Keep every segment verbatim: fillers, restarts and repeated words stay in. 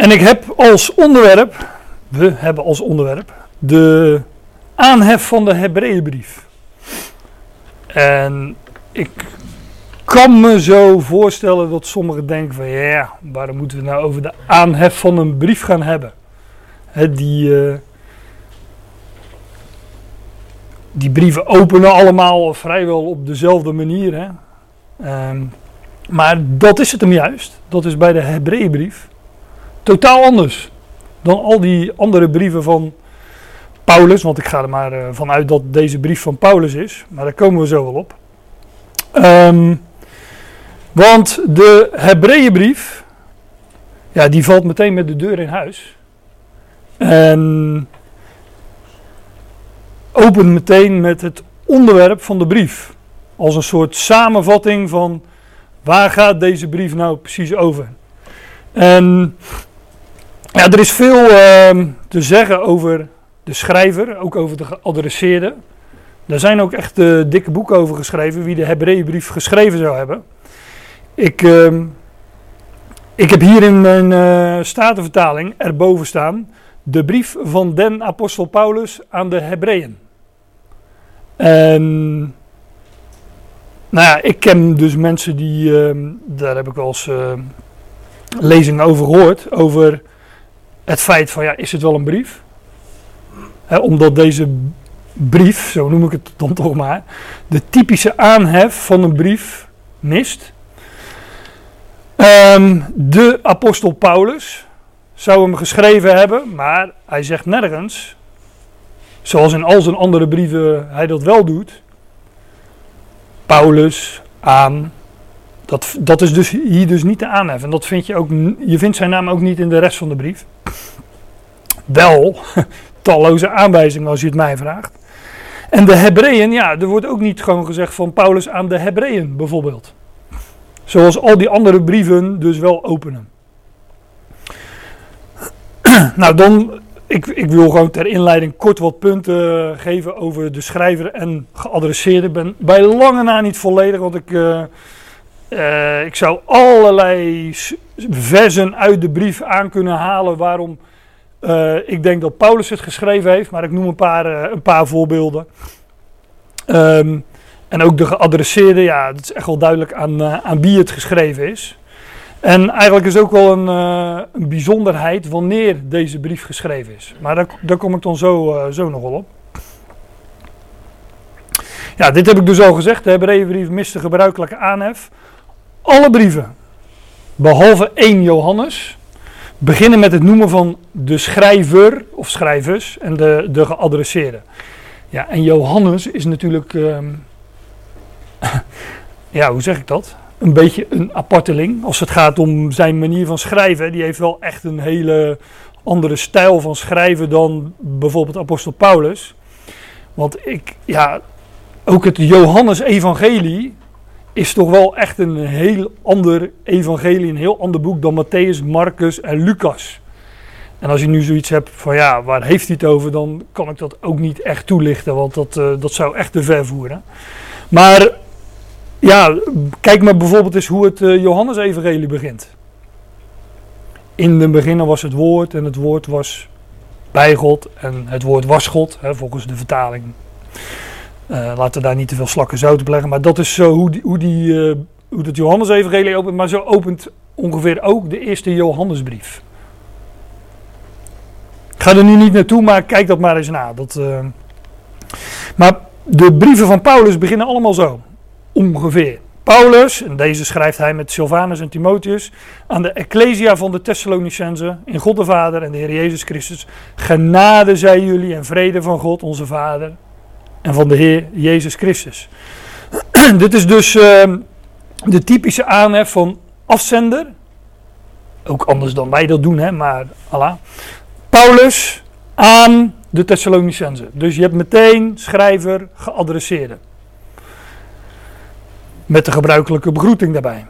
En ik heb als onderwerp, we hebben als onderwerp, de aanhef van de Hebreeënbrief. En ik kan me zo voorstellen dat sommigen denken van ja, waarom moeten we nou over de aanhef van een brief gaan hebben? He, die, uh, die brieven openen allemaal vrijwel op dezelfde manier. Hè? Um, maar dat is het hem juist. Dat is bij de Hebreeënbrief totaal anders dan al die andere brieven van Paulus. Want ik ga er maar uh, vanuit dat deze brief van Paulus is. Maar daar komen we zo wel op. Um, want de Hebreeënbrief, ja, die valt meteen met de deur in huis. En opent meteen met het onderwerp van de brief. Als een soort samenvatting van waar gaat deze brief nou precies over. En ja, er is veel uh, te zeggen over de schrijver, ook over de geadresseerde. Daar zijn ook echt uh, dikke boeken over geschreven, wie de Hebreeënbrief geschreven zou hebben. Ik, uh, ik heb hier in mijn uh, Statenvertaling erboven staan: de brief van den apostel Paulus aan de Hebreeën. En nou ja, ik ken dus mensen die, uh, daar heb ik wel eens uh, lezingen over gehoord, over het feit van ja, is het wel een brief? He, omdat deze brief, zo noem ik het dan toch maar, de typische aanhef van een brief mist. Um, de apostel Paulus zou hem geschreven hebben, maar hij zegt nergens, zoals in al zijn andere brieven hij dat wel doet, Paulus aan. Dat, dat is dus hier dus niet de aanhef. En dat vind je ook, je vindt zijn naam ook niet in de rest van de brief. Wel talloze aanwijzingen als je het mij vraagt. En de Hebreeën, ja, er wordt ook niet gewoon gezegd van Paulus aan de Hebreeën bijvoorbeeld. Zoals al die andere brieven dus wel openen. Nou dan, ik, ik wil gewoon ter inleiding kort wat punten geven over de schrijver en geadresseerde. Ben bij lange na niet volledig, want ik, uh, uh, ik zou allerlei versen uit de brief aan kunnen halen waarom uh, ik denk dat Paulus het geschreven heeft. Maar ik noem een paar, uh, een paar voorbeelden. Um, en ook de geadresseerde, ja, dat is echt wel duidelijk aan, uh, aan wie het geschreven is. En eigenlijk is ook wel een, uh, een bijzonderheid wanneer deze brief geschreven is. Maar daar, daar kom ik dan zo, uh, zo nog wel op. Ja, dit heb ik dus al gezegd. De Hebreeënbrief mist de gebruikelijke aanhef. Alle brieven, behalve één Johannes, beginnen met het noemen van de schrijver of schrijvers en de, de geadresseerde. Ja, en Johannes is natuurlijk, um, ja, hoe zeg ik dat? Een beetje een aparteling. Als het gaat om zijn manier van schrijven. Die heeft wel echt een hele andere stijl van schrijven dan bijvoorbeeld apostel Paulus. Want ik, ja, ook het Johannes-evangelie is toch wel echt een heel ander evangelie. Een heel ander boek dan Mattheüs, Marcus en Lucas. En als je nu zoiets hebt van ja, waar heeft hij het over? Dan kan ik dat ook niet echt toelichten. Want dat, uh, dat zou echt te ver voeren. Maar ja, kijk maar bijvoorbeeld eens hoe het Johannes-evangelie begint. In het begin was het woord en het woord was bij God en het woord was God, hè, volgens de vertaling. Uh, laten we daar niet te veel slakken zout op leggen, maar dat is zo hoe, die, hoe, die, uh, hoe het Johannes-evangelie opent. Maar zo opent ongeveer ook de eerste Johannesbrief. Ik ga er nu niet naartoe, maar kijk dat maar eens na. Dat, uh... Maar de brieven van Paulus beginnen allemaal zo. Ongeveer. Paulus, en deze schrijft hij met Silvanus en Timotheus, aan de Ecclesia van de Thessalonicenzen, in God de Vader en de Heer Jezus Christus. Genade zij jullie en vrede van God, onze Vader, en van de Heer Jezus Christus. Dit is dus uh, de typische aanhef van afzender. Ook anders dan wij dat doen, hè, maar Allah. Paulus aan de Thessalonicenzen. Dus je hebt meteen schrijver, geadresseerde. Met de gebruikelijke begroeting daarbij.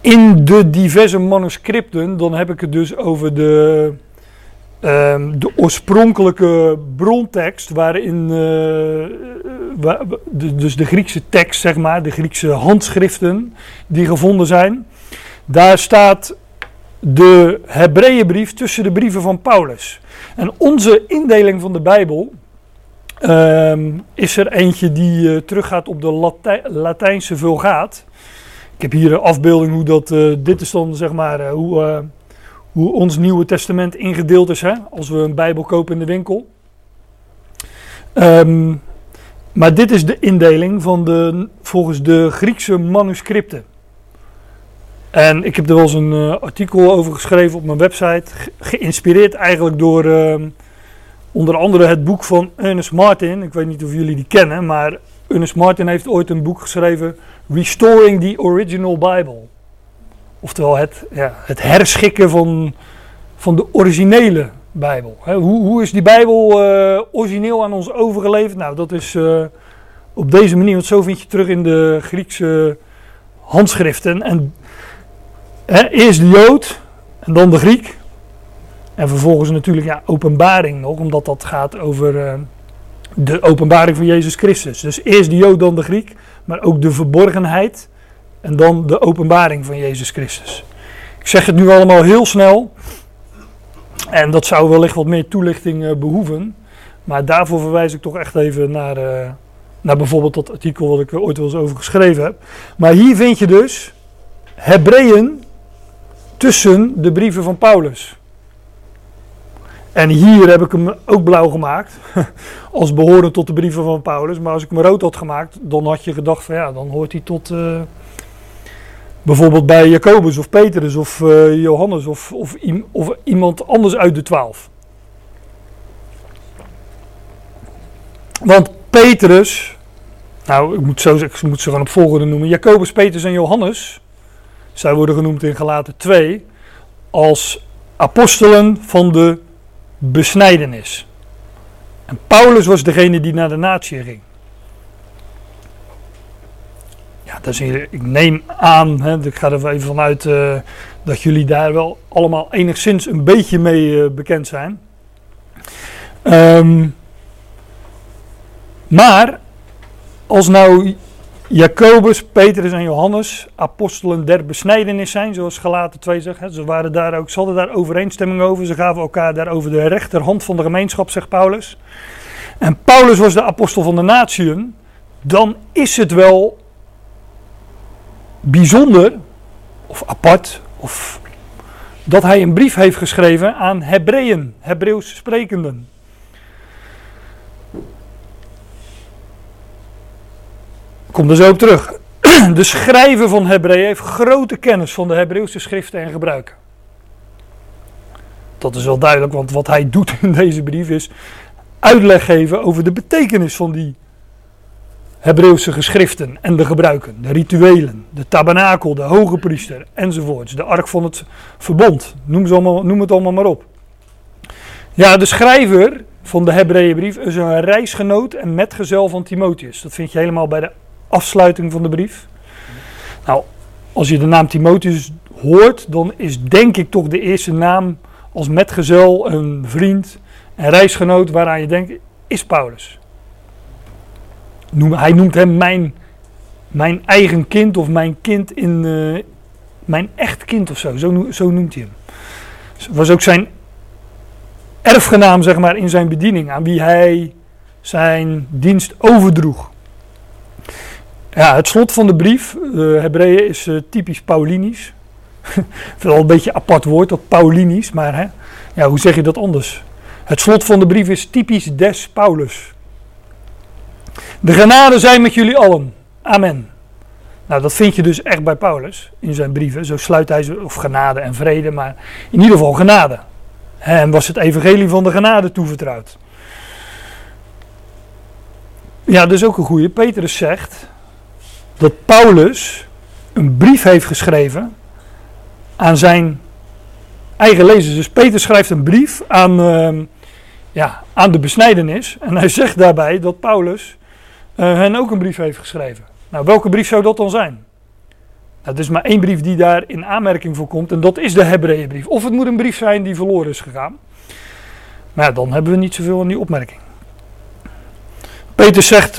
In de diverse manuscripten, dan heb ik het dus over de, uh, de oorspronkelijke brontekst, waarin uh, waar, de, dus de Griekse tekst, zeg maar, de Griekse handschriften die gevonden zijn. Daar staat de Hebreeënbrief tussen de brieven van Paulus. En onze indeling van de Bijbel um, is er eentje die uh, teruggaat op de Latij- Latijnse Vulgaat. Ik heb hier een afbeelding hoe dat, uh, dit is dan zeg maar, uh, hoe, uh, hoe ons Nieuwe Testament ingedeeld is, hè? Als we een Bijbel kopen in de winkel. Um, maar dit is de indeling van de, volgens de Griekse manuscripten. En ik heb er wel eens een uh, artikel over geschreven op mijn website, ge- geïnspireerd eigenlijk door uh, onder andere het boek van Ernest Martin. Ik weet niet of jullie die kennen, maar Ernest Martin heeft ooit een boek geschreven, Restoring the Original Bible. Oftewel het, ja, het herschikken van, van de originele Bijbel. Hè, hoe, hoe is die Bijbel uh, origineel aan ons overgeleverd? Nou, dat is uh, op deze manier, want zo vind je terug in de Griekse handschriften. En He, eerst de Jood en dan de Griek. En vervolgens natuurlijk ja, openbaring nog, omdat dat gaat over uh, de openbaring van Jezus Christus. Dus eerst de Jood, dan de Griek, maar ook de verborgenheid en dan de openbaring van Jezus Christus. Ik zeg het nu allemaal heel snel en dat zou wellicht wat meer toelichting uh, behoeven. Maar daarvoor verwijs ik toch echt even naar, uh, naar bijvoorbeeld dat artikel wat ik er ooit wel eens over geschreven heb. Maar hier vind je dus Hebreeën tussen de brieven van Paulus. En hier heb ik hem ook blauw gemaakt. Als behorend tot de brieven van Paulus. Maar als ik hem rood had gemaakt, dan had je gedacht van ja, dan hoort hij tot uh, bijvoorbeeld bij Jacobus of Petrus of uh, Johannes of, of, of iemand anders uit de twaalf. Want Petrus, nou ik moet, zo, ik moet ze gewoon op volgorde noemen. Jacobus, Petrus en Johannes. Zij worden genoemd in Galaten twee als apostelen van de besnijdenis. En Paulus was degene die naar de natie ging. Ja, dat is hier, ik neem aan, hè, ik ga er even vanuit uh, dat jullie daar wel allemaal enigszins een beetje mee uh, bekend zijn. Um, maar als nou Jacobus, Petrus en Johannes, apostelen der besnijdenis zijn, zoals Galaten twee zegt. Hè. Ze, waren daar ook, ze hadden daar overeenstemming over, ze gaven elkaar daarover de rechterhand van de gemeenschap, zegt Paulus. En Paulus was de apostel van de natieën. Dan is het wel bijzonder, of apart, of dat hij een brief heeft geschreven aan Hebreeën, Hebreeuws sprekenden. Komt er zo op terug. De schrijver van Hebreeën heeft grote kennis van de Hebreeuwse schriften en gebruiken. Dat is wel duidelijk, want wat hij doet in deze brief is uitleg geven over de betekenis van die Hebreeuwse geschriften en de gebruiken, de rituelen, de tabernakel, de hoge priester enzovoorts, de ark van het verbond, noem, ze allemaal, noem het allemaal maar op. Ja, de schrijver van de Hebreeënbrief is een reisgenoot en metgezel van Timotheus. Dat vind je helemaal bij de afsluiting van de brief. Nou, als je de naam Timotheus hoort, dan is denk ik toch de eerste naam als metgezel, een vriend, een reisgenoot waaraan je denkt, is Paulus. Noem, hij noemt hem mijn, mijn eigen kind of mijn kind in, uh, mijn echt kind of zo. Zo, zo noemt hij hem. Het was ook zijn erfgenaam zeg maar in zijn bediening, aan wie hij zijn dienst overdroeg. Ja, het slot van de brief, uh, Hebreeën is uh, typisch Paulinisch. Wel een beetje apart woord, dat Paulinisch, maar hè, ja, hoe zeg je dat anders? Het slot van de brief is typisch des Paulus. De genade zijn met jullie allen. Amen. Nou, dat vind je dus echt bij Paulus in zijn brieven. Zo sluit hij ze, of genade en vrede, maar in ieder geval genade. En was het evangelie van de genade toevertrouwd. Ja, dat is ook een goeie. Petrus zegt dat Paulus een brief heeft geschreven aan zijn eigen lezers. Dus Petrus schrijft een brief aan, uh, ja, aan de besnijdenis. En hij zegt daarbij dat Paulus uh, hen ook een brief heeft geschreven. Nou, welke brief zou dat dan zijn? Nou, er is maar één brief die daar in aanmerking voor komt en dat is de Hebreeënbrief. Of het moet een brief zijn die verloren is gegaan. Maar ja, dan hebben we niet zoveel aan die opmerking. Petrus zegt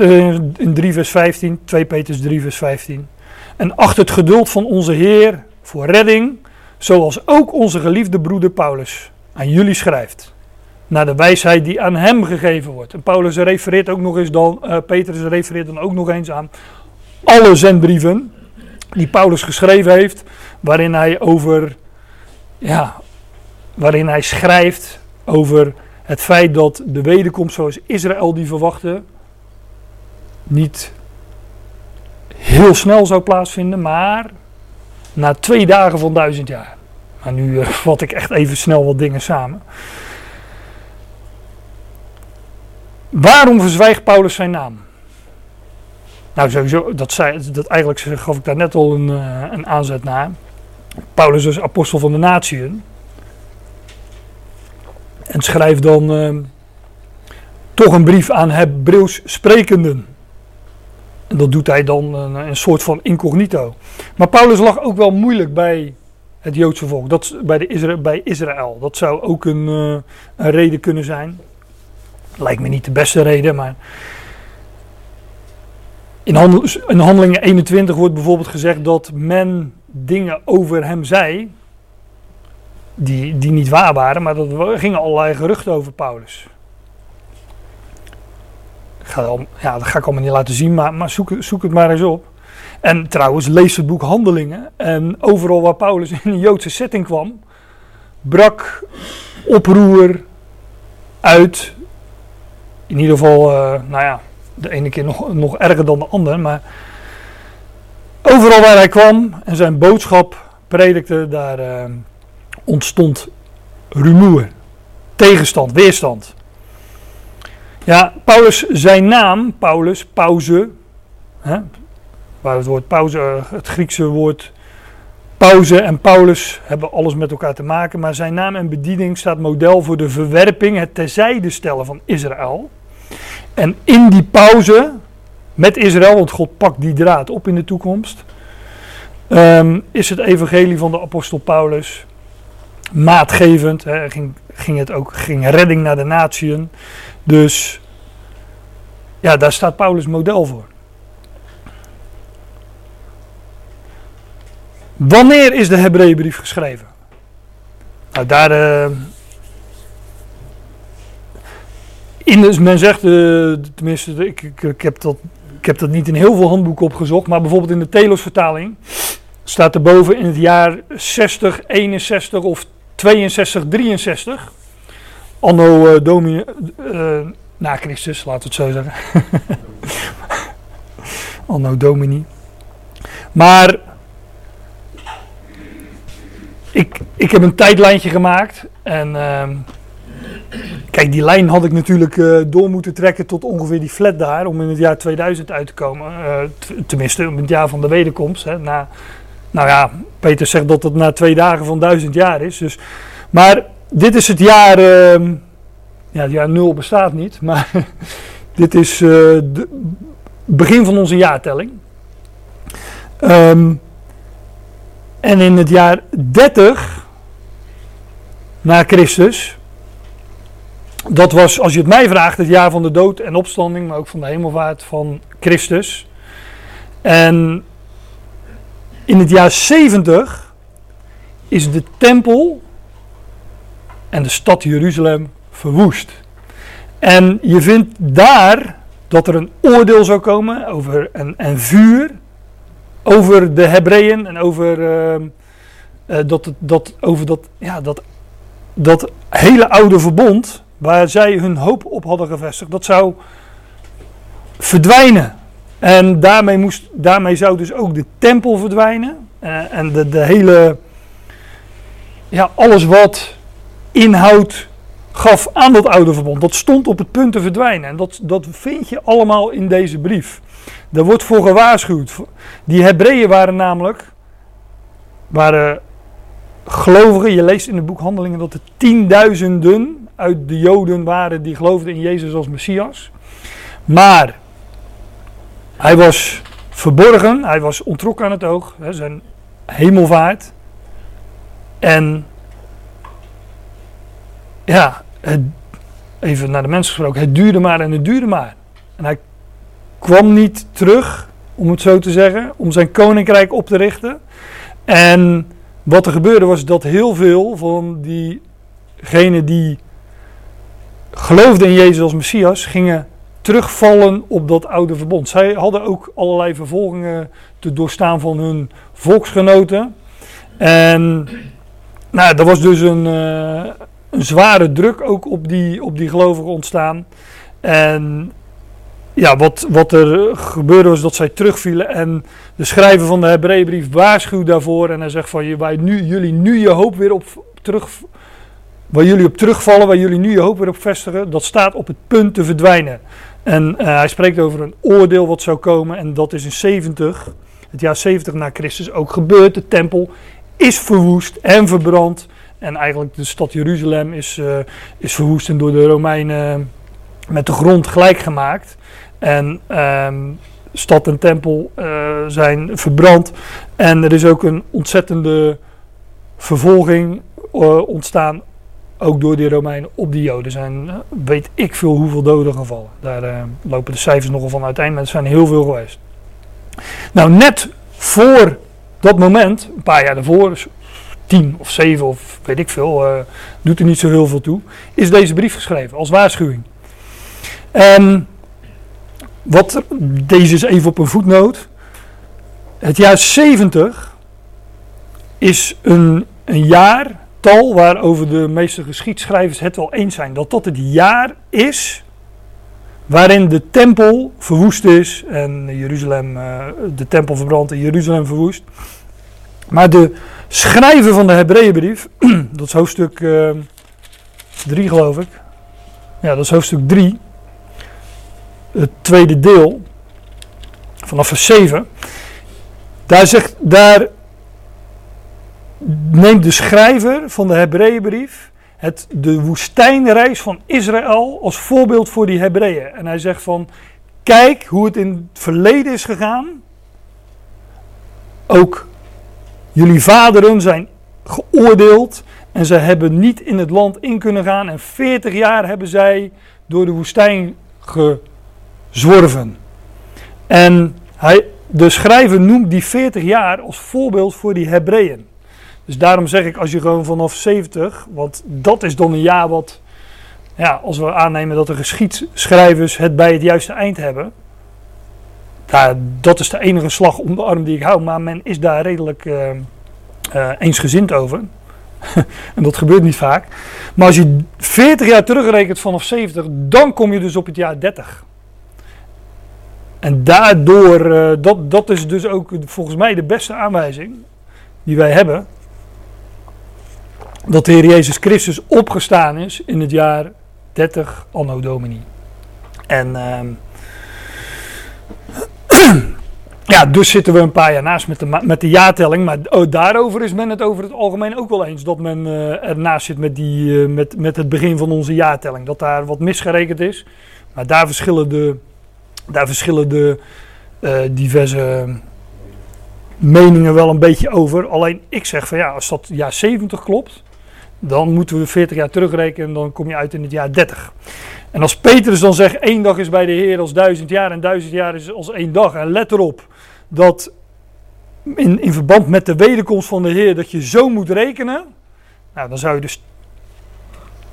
in drie vers vijftien, twee Petrus drie vers vijftien. En acht het geduld van onze Heer voor redding, zoals ook onze geliefde broeder Paulus aan jullie schrijft, naar de wijsheid die aan hem gegeven wordt. En Paulus refereert ook nog eens dan, uh, Petrus refereert dan ook nog eens aan alle zendbrieven die Paulus geschreven heeft, waarin hij over, ja, waarin hij schrijft over het feit dat de wederkomst zoals Israël die verwachtte niet heel snel zou plaatsvinden, maar na twee dagen van duizend jaar. Maar nu uh, vat ik echt even snel wat dingen samen. Waarom verzwijgt Paulus zijn naam? Nou, sowieso, dat, zei, dat eigenlijk gaf ik daar net al een, uh, een aanzet naar. Paulus is apostel van de natieën. En schrijft dan uh, toch een brief aan Hebreeuws sprekenden. En dat doet hij dan een, een soort van incognito. Maar Paulus lag ook wel moeilijk bij het Joodse volk, dat, bij, de Isra- bij Israël. Dat zou ook een, uh, een reden kunnen zijn. Lijkt me niet de beste reden, maar in, handel, in Handelingen eenentwintig wordt bijvoorbeeld gezegd dat men dingen over hem zei die, die niet waar waren, maar dat gingen allerlei geruchten over Paulus. Ga al, ja, dat ga ik allemaal niet laten zien, maar, maar zoek, zoek het maar eens op. En trouwens, lees het boek Handelingen. En overal waar Paulus in een Joodse setting kwam, brak oproer uit. In ieder geval, uh, nou ja, de ene keer nog, nog erger dan de ander. Maar overal waar hij kwam en zijn boodschap predikte, daar uh, ontstond rumoer, tegenstand, weerstand. Ja, Paulus, zijn naam, Paulus, pauze, hè, waar het woord pauze, het Griekse woord pauze en Paulus hebben alles met elkaar te maken, maar zijn naam en bediening staat model voor de verwerping, het terzijde stellen van Israël. En in die pauze met Israël, want God pakt die draad op in de toekomst, um, is het evangelie van de apostel Paulus maatgevend, hè, ging, ging het ook, ging redding naar de natieën. Dus ja, daar staat Paulus model voor. Wanneer is de Hebreeënbrief geschreven? Nou, daar... Uh, in de, men zegt, uh, tenminste, ik, ik, ik, heb dat, ik heb dat niet in heel veel handboeken opgezocht, maar bijvoorbeeld in de Telos-vertaling staat er boven in het jaar zestig, eenenzestig of tweeënzestig, drieënzestig. Anno uh, Domini... Uh, na Christus, laten we het zo zeggen. Anno Domini. Maar... Ik, ik heb een tijdlijntje gemaakt en uh, kijk, die lijn had ik natuurlijk uh, door moeten trekken tot ongeveer die flat daar, om in het jaar tweeduizend uit te komen, uh, t- tenminste in het jaar van de wederkomst. Hè, na, nou ja, Peter zegt dat dat na twee dagen van duizend jaar is, dus, maar dit is het jaar, uh, ja het jaar nul bestaat niet, maar dit is het uh, begin van onze jaartelling. Um, En in het jaar dertig na Christus, dat was, als je het mij vraagt, het jaar van de dood en opstanding, maar ook van de hemelvaart van Christus. En in het jaar zeventig is de tempel en de stad Jeruzalem verwoest. En je vindt daar dat er een oordeel zou komen over een, een vuur. Over de Hebreeën en over, uh, uh, dat, dat, over dat, ja, dat, dat hele oude verbond waar zij hun hoop op hadden gevestigd, dat zou verdwijnen. En daarmee, moest, daarmee zou dus ook de tempel verdwijnen uh, en de, de hele, ja, alles wat inhoud gaf aan dat oude verbond, dat stond op het punt te verdwijnen. En dat, dat vind je allemaal in deze brief. Daar wordt voor gewaarschuwd. Die Hebreeën waren namelijk, waren gelovigen, je leest in het boek Handelingen dat er tienduizenden uit de Joden waren die geloofden in Jezus als Messias. Maar hij was verborgen, hij was ontrokken aan het oog, hè, zijn hemelvaart. En ja, het, even naar de mensen gesproken, het duurde maar en het duurde maar. En hij kwam niet terug, om het zo te zeggen, om zijn koninkrijk op te richten. En wat er gebeurde was dat heel veel van diegenen die geloofden in Jezus als Messias gingen terugvallen op dat oude verbond. Zij hadden ook allerlei vervolgingen te doorstaan van hun volksgenoten. En nou, er was dus een, uh, een zware druk ook op die, op die gelovigen ontstaan. En ja, wat, wat er gebeurde was dat zij terugvielen. En de schrijver van de Hebreeënbrief waarschuwt daarvoor. En hij zegt van, waar nu, jullie nu je hoop weer op terug... Waar jullie op terugvallen, waar jullie nu je hoop weer op vestigen, dat staat op het punt te verdwijnen. En uh, hij spreekt over een oordeel wat zou komen. En dat is in zeventig, het jaar zeventig na Christus ook gebeurd. De tempel is verwoest en verbrand. En eigenlijk de stad Jeruzalem is, uh, is verwoest en door de Romeinen met de grond gelijk gemaakt. En uh, stad en tempel uh, zijn verbrand. En er is ook een ontzettende vervolging uh, ontstaan. Ook door die Romeinen op die Joden zijn, weet ik veel hoeveel doden gevallen. Daar uh, lopen de cijfers nogal van uiteen, maar het zijn heel veel geweest. Nou, net voor dat moment, een paar jaar daarvoor, dus tien of zeven of weet ik veel, uh, doet er niet zo heel veel toe, is deze brief geschreven als waarschuwing. En wat, deze is even op een voetnoot. Het jaar zeventig is een, een jaar... Tal waarover de meeste geschiedschrijvers het wel eens zijn. Dat dat het jaar is waarin de tempel verwoest is. En Jeruzalem, de tempel verbrand en Jeruzalem verwoest. Maar de schrijver van de Hebreeënbrief, dat is hoofdstuk drie geloof ik. Ja, dat is hoofdstuk drie. Het tweede deel. Vanaf vers zeven. Daar zegt... daar neemt de schrijver van de Hebreeënbrief het, de woestijnreis van Israël als voorbeeld voor die Hebreeën. En hij zegt van, kijk hoe het in het verleden is gegaan. Ook jullie vaderen zijn geoordeeld en zij hebben niet in het land in kunnen gaan. En veertig jaar hebben zij door de woestijn gezworven. En hij, de schrijver noemt die veertig jaar als voorbeeld voor die Hebreeën. Dus daarom zeg ik, als je gewoon vanaf zeventig, want dat is dan een jaar wat, ja, als we aannemen dat de geschiedschrijvers het bij het juiste eind hebben, nou, dat is de enige slag om de arm die ik hou, maar men is daar redelijk uh, uh, eensgezind over. En dat gebeurt niet vaak. Maar als je veertig jaar terugrekent vanaf zeventig, dan kom je dus op het jaar dertig. En daardoor, uh, dat, dat is dus ook volgens mij de beste aanwijzing die wij hebben, dat de Heer Jezus Christus opgestaan is in het jaar dertig anno Domini. En uh, ja, dus zitten we een paar jaar naast met de, met de jaartelling. Maar daarover is men het over het algemeen ook wel eens. Dat men uh, ernaast zit met, die, uh, met, met het begin van onze jaartelling. Dat daar wat misgerekend is. Maar daar verschillen de, daar verschillen de uh, diverse... meningen wel een beetje over. Alleen ik zeg van ja, als dat jaar zeventig klopt, dan moeten we veertig jaar terugrekenen en dan kom je uit in het jaar dertig. En als Petrus dan zegt, één dag is bij de Heer als duizend jaar en duizend jaar is als één dag. En let erop dat in, in verband met de wederkomst van de Heer dat je zo moet rekenen. Nou, dan zou je dus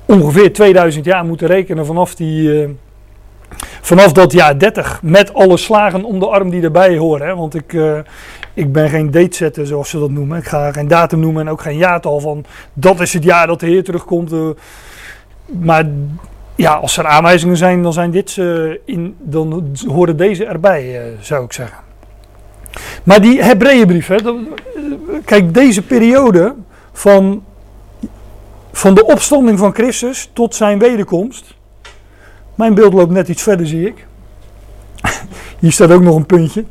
ongeveer tweeduizend jaar moeten rekenen vanaf, die, uh, vanaf dat jaar dertig. Met alle slagen om de arm die erbij horen. Hè? Want ik... Uh, Ik ben geen datezetter zoals ze dat noemen. Ik ga geen datum noemen en ook geen jaartal van dat is het jaar dat de Heer terugkomt. Maar ja, als er aanwijzingen zijn, dan, zijn dit, in, dan horen deze erbij, zou ik zeggen. Maar die Hebreeënbrief, hè, dat, kijk, deze periode van, van de opstanding van Christus tot zijn wederkomst. Mijn beeld loopt net iets verder, zie ik. Hier staat ook nog een puntje.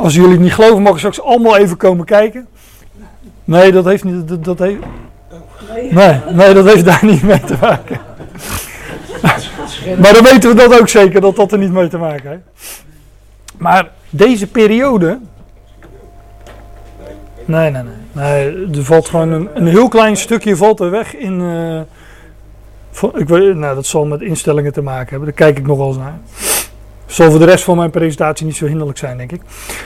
Als jullie het niet geloven, mag ik straks allemaal even komen kijken. Nee, dat heeft niet. Dat, dat heeft, nee, nee, dat heeft daar niet mee te maken. Maar dan weten we dat ook zeker, dat dat er niet mee te maken heeft. Maar deze periode. Nee, nee, nee. nee er valt gewoon een, een heel klein stukje valt er weg in. Uh, van, ik weet, nou, dat zal met instellingen te maken hebben, daar kijk ik nog wel eens naar. Zal voor de rest van mijn presentatie niet zo hinderlijk zijn, denk ik.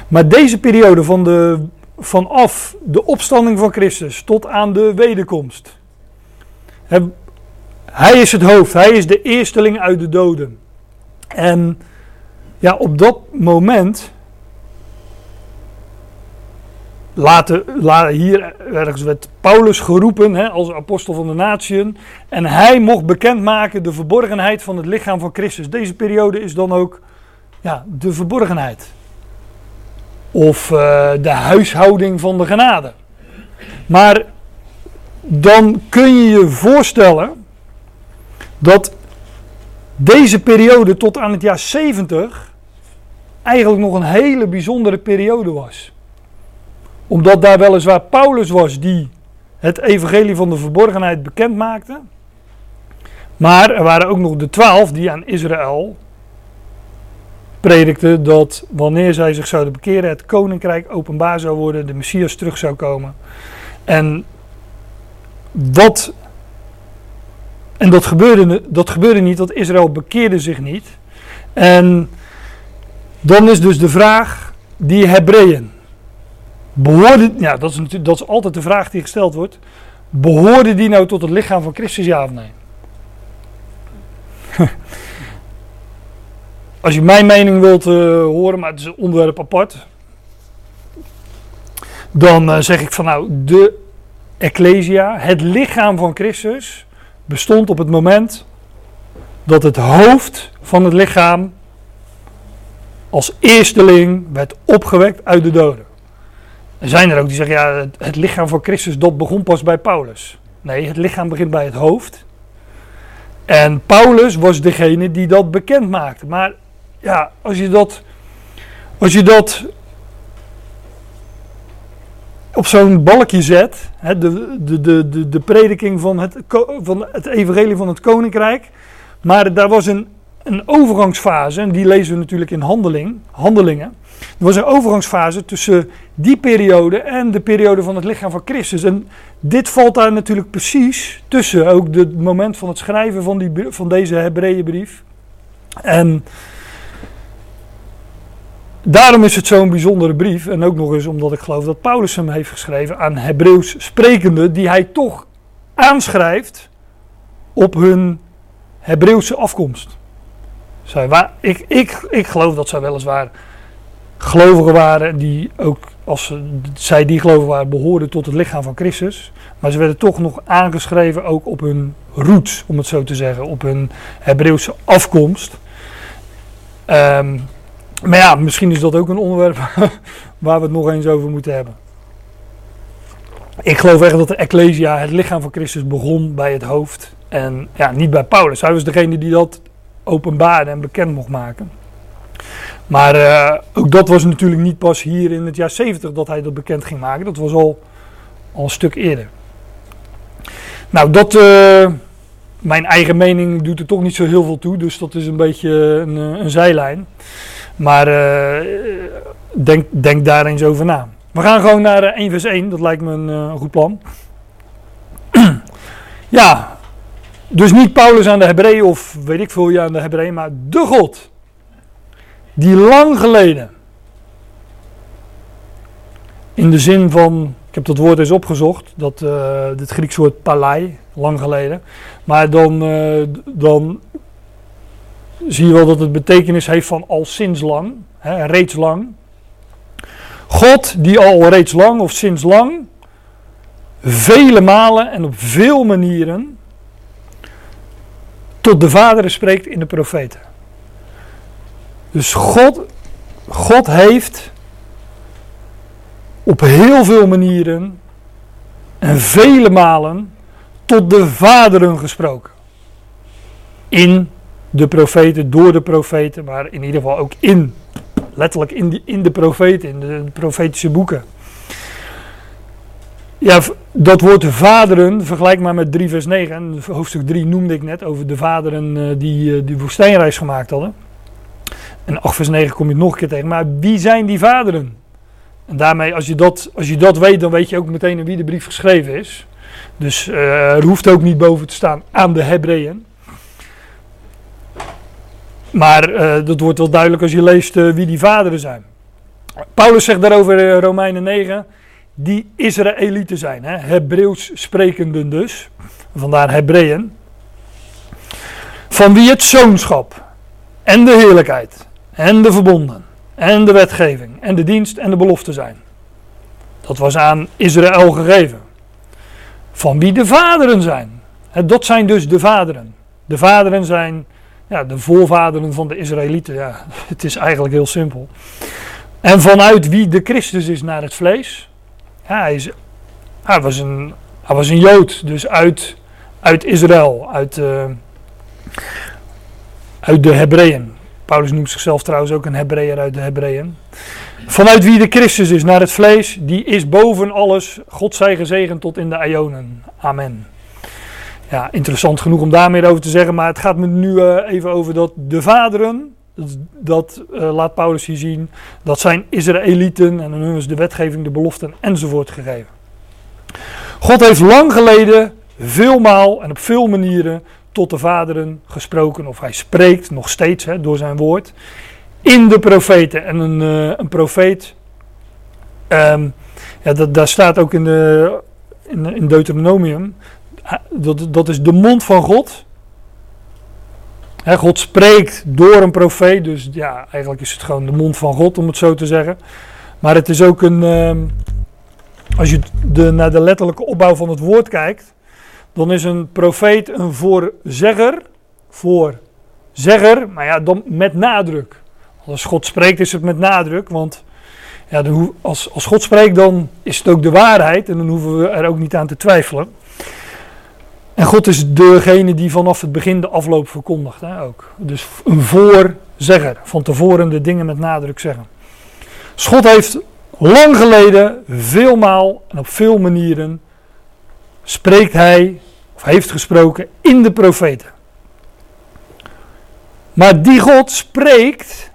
Maar deze periode van de, vanaf de opstanding van Christus tot aan de wederkomst. Hij is het hoofd. Hij is de eersteling uit de doden. En ja, op dat moment... Later, later hier ergens werd Paulus geroepen, hè, als apostel van de natieën. En hij mocht bekendmaken de verborgenheid van het lichaam van Christus. Deze periode is dan ook ja, de verborgenheid. Of uh, de huishouding van de genade. Maar dan kun je je voorstellen dat deze periode tot aan het jaar zeventig eigenlijk nog een hele bijzondere periode was. Omdat daar weliswaar Paulus was die het evangelie van de verborgenheid bekend maakte. Maar er waren ook nog de twaalf die aan Israël predikten dat wanneer zij zich zouden bekeren het koninkrijk openbaar zou worden, de Messias terug zou komen. En dat, en dat, gebeurde, dat gebeurde niet, want Israël bekeerde zich niet. En dan is dus de vraag, die Hebreeën. Behoorde, ja, dat, is dat is altijd de vraag die gesteld wordt. Behoorde die nou tot het lichaam van Christus, ja of nee? Als je mijn mening wilt uh, horen, maar het is een onderwerp apart. Dan uh, zeg ik van nou, de Ecclesia, het lichaam van Christus, bestond op het moment dat het hoofd van het lichaam als eersteling werd opgewekt uit de doden. Er zijn er ook die zeggen, ja, het, het lichaam van Christus, dat begon pas bij Paulus. Nee, het lichaam begint bij het hoofd. En Paulus was degene die dat bekend maakte. Maar ja, als je dat, als je dat op zo'n balkje zet, hè, de, de, de, de, de prediking van het, van het evangelie van het koninkrijk. Maar daar was een, een overgangsfase, en die lezen we natuurlijk in handeling, handelingen. Er was een overgangsfase tussen die periode en de periode van het lichaam van Christus. En dit valt daar natuurlijk precies tussen. Ook het moment van het schrijven van, die, van deze Hebreeënbrief. En daarom is het zo'n bijzondere brief. En ook nog eens omdat ik geloof dat Paulus hem heeft geschreven aan Hebreeuws sprekenden. Die hij toch aanschrijft op hun Hebreeuwse afkomst. Zij, waar, ik, ik, ik geloof dat zij weliswaar... gelovigen waren die ook, als ze, zij die gelovigen waren, behoorden tot het lichaam van Christus. Maar ze werden toch nog aangeschreven ook op hun roots, om het zo te zeggen, op hun Hebreeuwse afkomst. Um, maar ja, misschien is dat ook een onderwerp waar we het nog eens over moeten hebben. Ik geloof echt dat de Ecclesia, het lichaam van Christus, begon bij het hoofd en ja, niet bij Paulus. Hij was degene die dat openbaarde en bekend mocht maken. Maar uh, ook dat was natuurlijk niet pas hier in het jaar zeventig dat hij dat bekend ging maken. Dat was al, al een stuk eerder. Nou, dat, uh, mijn eigen mening doet er toch niet zo heel veel toe. Dus dat is een beetje een, een zijlijn. Maar uh, denk, denk daar eens over na. We gaan gewoon naar uh, één vers één. Dat lijkt me een uh, goed plan. Ja, dus niet Paulus aan de Hebreeën of weet ik veel je aan de Hebreeën, maar de God. Die lang geleden, in de zin van, ik heb dat woord eens opgezocht, dat uh, dit Grieks woord palai, lang geleden. Maar dan, uh, dan zie je wel dat het betekenis heeft van al sinds lang, hè, reeds lang. God die al reeds lang of sinds lang, vele malen en op veel manieren, tot de vaderen spreekt in de profeten. Dus God, God heeft op heel veel manieren en vele malen tot de vaderen gesproken. In de profeten, door de profeten, maar in ieder geval ook in. Letterlijk in, die, in de profeten, in de profetische boeken. Ja, dat woord vaderen, vergelijk maar met drie vers negen. Hoofdstuk drie noemde ik net over de vaderen die de woestijnreis gemaakt hadden. En acht vers negen kom je nog een keer tegen. Maar wie zijn die vaderen? En daarmee, als je dat, als je dat weet, dan weet je ook meteen aan wie de brief geschreven is. Dus uh, er hoeft ook niet boven te staan aan de Hebreeën. Maar uh, dat wordt wel duidelijk als je leest uh, wie die vaderen zijn. Paulus zegt daarover in Romeinen negen, die Israëlieten zijn, hè? Hebreeuws sprekenden dus, vandaar Hebreeën, van wie het zoonschap en de heerlijkheid en de verbonden en de wetgeving en de dienst en de belofte zijn. Dat was aan Israël gegeven. Van wie de vaderen zijn. Dat zijn dus de vaderen. De vaderen zijn ja, de voorvaderen van de Israëlieten. Ja, het is eigenlijk heel simpel. En vanuit wie de Christus is naar het vlees. Ja, hij, is, hij, was een, hij was een Jood. Dus uit, uit Israël. Uit, uh, uit de Hebreeën. Paulus noemt zichzelf trouwens ook een Hebreeër uit de Hebreeën. Vanuit wie de Christus is naar het vlees, die is boven alles. God zij gezegend tot in de eonen. Amen. Ja, interessant genoeg om daar meer over te zeggen. Maar het gaat me nu uh, even over dat de vaderen, dat, dat uh, laat Paulus hier zien, dat zijn Israëlieten en hun is de wetgeving, de beloften enzovoort gegeven. God heeft lang geleden, veelmaal en op veel manieren, tot de vaderen gesproken. Of hij spreekt nog steeds hè, door zijn woord. In de profeten. En een, uh, een profeet. Um, ja, dat, daar staat ook in, de, in, in Deuteronomium. Dat, dat is de mond van God. Hè, God spreekt door een profeet. Dus ja, eigenlijk is het gewoon de mond van God. Om het zo te zeggen. Maar het is ook een. Um, als je de, naar de letterlijke opbouw van het woord kijkt. Dan is een profeet een voorzegger. Voorzegger. Maar ja, dan met nadruk. Als God spreekt is het met nadruk, want ja, als, als God spreekt dan is het ook de waarheid en dan hoeven we er ook niet aan te twijfelen. En God is degene die vanaf het begin de afloop verkondigt, hè, ook. Dus een voorzegger, van tevoren de dingen met nadruk zeggen. Dus God heeft lang geleden, veelmaal en op veel manieren, spreekt hij, of heeft gesproken, in de profeten. Maar die God spreekt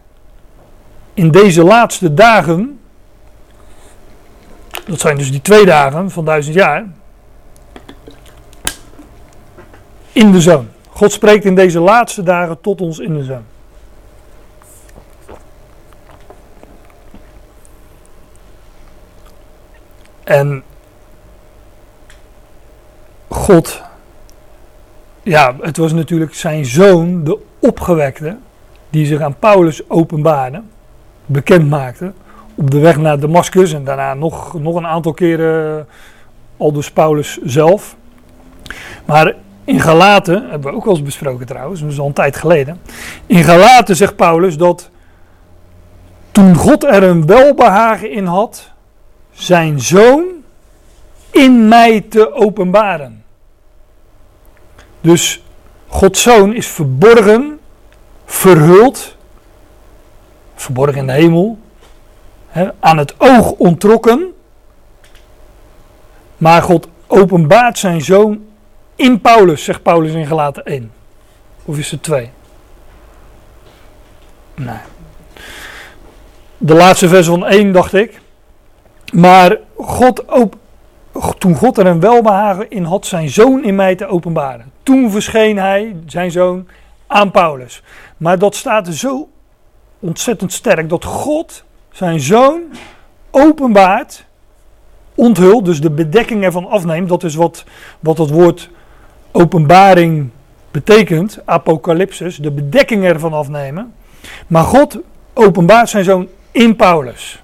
in deze laatste dagen, dat zijn dus die twee dagen van duizend jaar, in de Zoon. God spreekt in deze laatste dagen tot ons in de Zoon. En God, ja, het was natuurlijk zijn Zoon, de opgewekte, die zich aan Paulus openbaarde, bekend maakte, op de weg naar Damascus en daarna nog, nog een aantal keren, aldus Paulus zelf. Maar in Galaten, hebben we ook wel eens besproken trouwens, dat is al een tijd geleden. In Galaten zegt Paulus dat toen God er een welbehagen in had, zijn Zoon in mij te openbaren. Dus Gods Zoon is verborgen, verhuld, verborgen in de hemel, hè, aan het oog onttrokken, maar God openbaart zijn Zoon in Paulus, zegt Paulus in Galaten één. Of is het twee? Nee. De laatste vers van één, dacht ik. Maar God op, toen God er een welbehagen in had, zijn Zoon in mij te openbaren. Toen verscheen hij, zijn Zoon, aan Paulus. Maar dat staat zo ontzettend sterk, dat God zijn Zoon openbaart, onthult, dus de bedekking ervan afneemt. Dat is wat, wat het woord openbaring betekent, apocalypsis, de bedekking ervan afnemen. Maar God openbaart zijn Zoon in Paulus.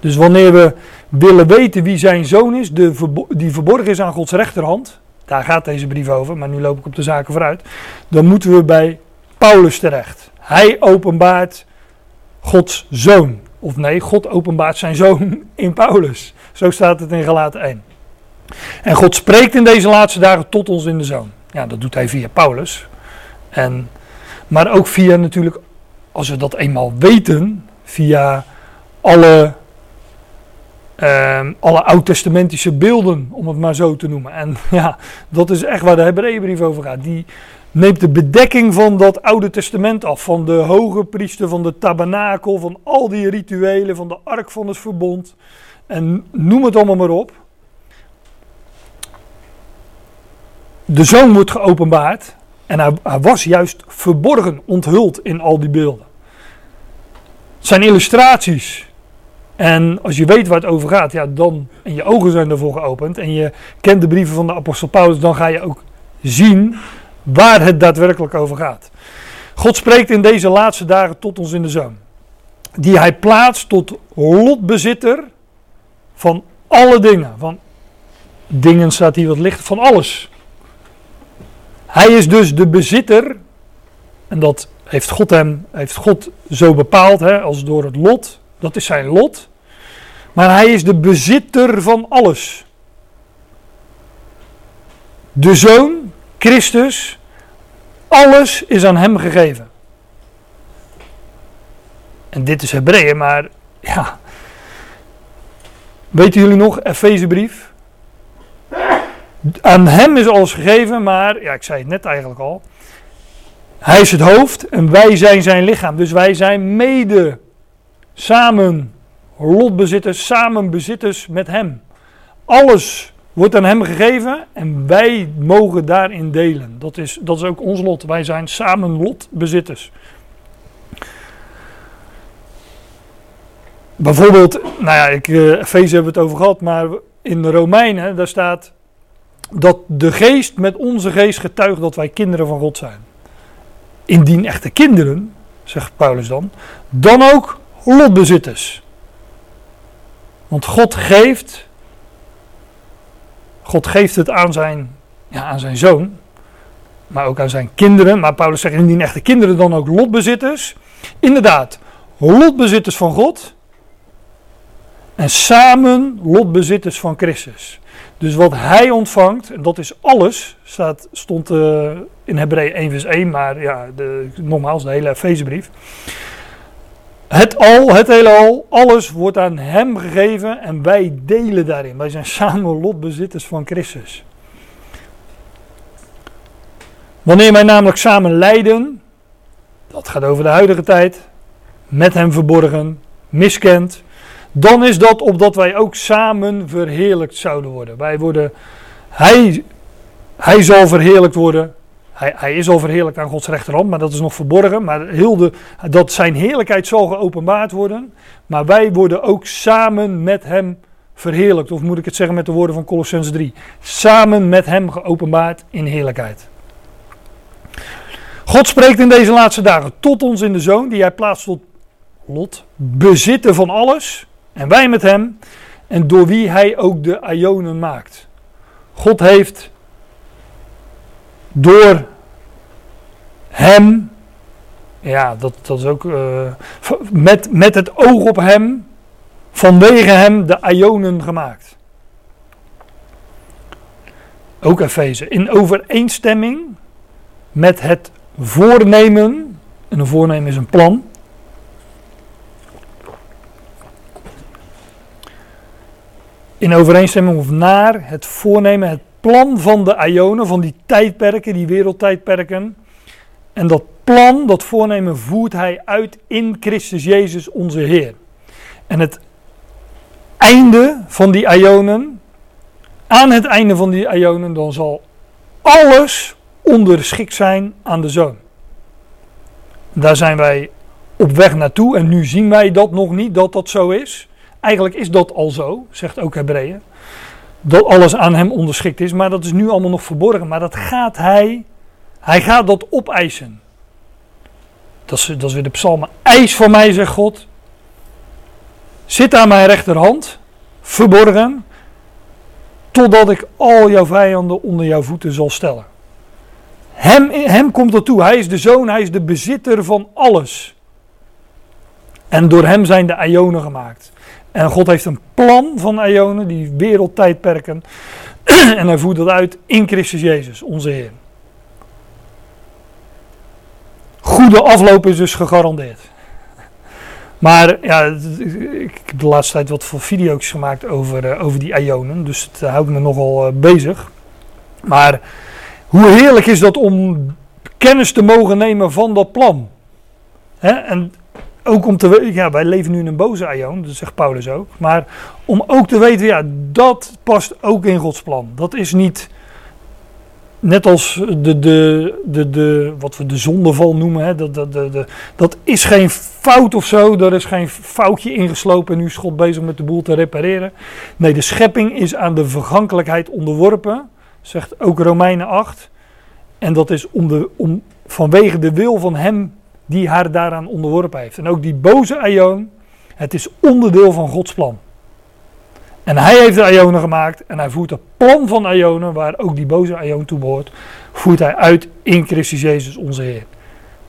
Dus wanneer we willen weten wie zijn Zoon is, de verbo- die verborgen is aan Gods rechterhand, daar gaat deze brief over, maar nu loop ik op de zaken vooruit, dan moeten we bij Paulus terecht. Hij openbaart Gods Zoon. Of nee, God openbaart zijn Zoon in Paulus. Zo staat het in Galaten één. En God spreekt in deze laatste dagen tot ons in de Zoon. Ja, dat doet hij via Paulus. En, maar ook via natuurlijk, als we dat eenmaal weten, via alle, eh, alle oud-testamentische beelden, om het maar zo te noemen. En ja, dat is echt waar de Hebreeënbrief over gaat. Die neemt de bedekking van dat Oude Testament af. Van de hoge priester, van de tabernakel, van al die rituelen, van de ark van het verbond. En noem het allemaal maar op. De Zoon wordt geopenbaard. En hij, hij was juist verborgen, onthuld in al die beelden. Het zijn illustraties. En als je weet waar het over gaat, ja, dan, en je ogen zijn ervoor geopend en je kent de brieven van de apostel Paulus, dan ga je ook zien waar het daadwerkelijk over gaat. God spreekt in deze laatste dagen tot ons in de Zoon, die hij plaatst tot lotbezitter van alle dingen. Van dingen staat hier wat licht, van alles. Hij is dus de bezitter, en dat heeft God hem, heeft God zo bepaald, hè, als door het lot. Dat is zijn lot. Maar hij is de bezitter van alles. De Zoon, Christus, alles is aan hem gegeven. En dit is Hebreeën, maar ja. Weten jullie nog, Efezebrief? Aan hem is alles gegeven, maar, ja, ik zei het net eigenlijk al. Hij is het hoofd en wij zijn zijn lichaam. Dus wij zijn mede samen lotbezitters, samen bezitters met hem. Alles wordt aan hem gegeven en wij mogen daarin delen. Dat is, dat is ook ons lot. Wij zijn samen lotbezitters. Bijvoorbeeld, nou ja, ik, uh, Efeze hebben we het over gehad, maar in de Romeinen, daar staat dat de geest met onze geest getuigt dat wij kinderen van God zijn. Indien echte kinderen, zegt Paulus dan, dan ook lotbezitters. Want God geeft, God geeft het aan zijn, ja, aan zijn zoon, maar ook aan zijn kinderen. Maar Paulus zegt, indien echte kinderen, dan ook lotbezitters. Inderdaad, lotbezitters van God en samen lotbezitters van Christus. Dus wat hij ontvangt, en dat is alles, staat, stond uh, in Hebreeën één vers één, maar ja, de, nogmaals, de hele Efezebrief. Het al, het hele al, alles wordt aan hem gegeven en wij delen daarin. Wij zijn samen lotbezitters van Christus. Wanneer wij namelijk samen lijden, dat gaat over de huidige tijd, met hem verborgen, miskend, dan is dat opdat wij ook samen verheerlijkt zouden worden. Wij worden, hij, hij zal verheerlijkt worden. Hij, hij is al verheerlijkt aan Gods rechterhand, maar dat is nog verborgen. Maar heel de, dat zijn heerlijkheid zal geopenbaard worden. Maar wij worden ook samen met hem verheerlijkt. Of moet ik het zeggen met de woorden van Kolossenzen drie. Samen met hem geopenbaard in heerlijkheid. God spreekt in deze laatste dagen tot ons in de Zoon, die hij plaatst tot lot, bezitter van alles. En wij met hem. En door wie hij ook de aionen maakt. God heeft door hem, ja, dat, dat is ook, uh, met, met het oog op hem, vanwege hem de aionen gemaakt. Ook Efeze, in overeenstemming met het voornemen, en een voornemen is een plan, in overeenstemming of naar het voornemen, het plan van de aionen, van die tijdperken, die wereldtijdperken. En dat plan, dat voornemen voert hij uit in Christus Jezus onze Heer. En het einde van die aionen, aan het einde van die aionen, dan zal alles onderschikt zijn aan de Zoon. Daar zijn wij op weg naartoe en nu zien wij dat nog niet, dat dat zo is. Eigenlijk is dat al zo, zegt ook Hebreeën. Dat alles aan hem onderschikt is. Maar dat is nu allemaal nog verborgen. Maar dat gaat hij. Hij gaat dat opeisen. Dat is, dat is weer de psalmen. Eis van mij, zegt God. Zit aan mijn rechterhand. Verborgen. Totdat ik al jouw vijanden onder jouw voeten zal stellen. Hem, hem komt dat toe. Hij is de Zoon. Hij is de bezitter van alles. En door hem zijn de aionen gemaakt. En God heeft een plan van aionen, die wereldtijdperken. En hij voert dat uit in Christus Jezus, onze Heer. Goede afloop is dus gegarandeerd. Maar ja, ik heb de laatste tijd wat voor video's gemaakt over, uh, over die aionen. Dus het uh, houdt me nogal uh, bezig. Maar hoe heerlijk is dat om kennis te mogen nemen van dat plan. Hè? En... Ook om te weten, ja, wij leven nu in een boze aion, dat zegt Paulus ook. Maar om ook te weten, ja, dat past ook in Gods plan. Dat is niet, net als de, de, de, de, wat we de zondeval noemen, hè, dat, dat, de, de, dat is geen fout of zo, daar is geen foutje ingeslopen en nu is God bezig met de boel te repareren. Nee, de schepping is aan de vergankelijkheid onderworpen, zegt ook Romeinen acht. En dat is om de, om, vanwege de wil van hem die haar daaraan onderworpen heeft. En ook die boze aion, het is onderdeel van Gods plan. En hij heeft de aionen gemaakt en hij voert het plan van aionen, waar ook die boze aion toe behoort, voert hij uit in Christus Jezus onze Heer.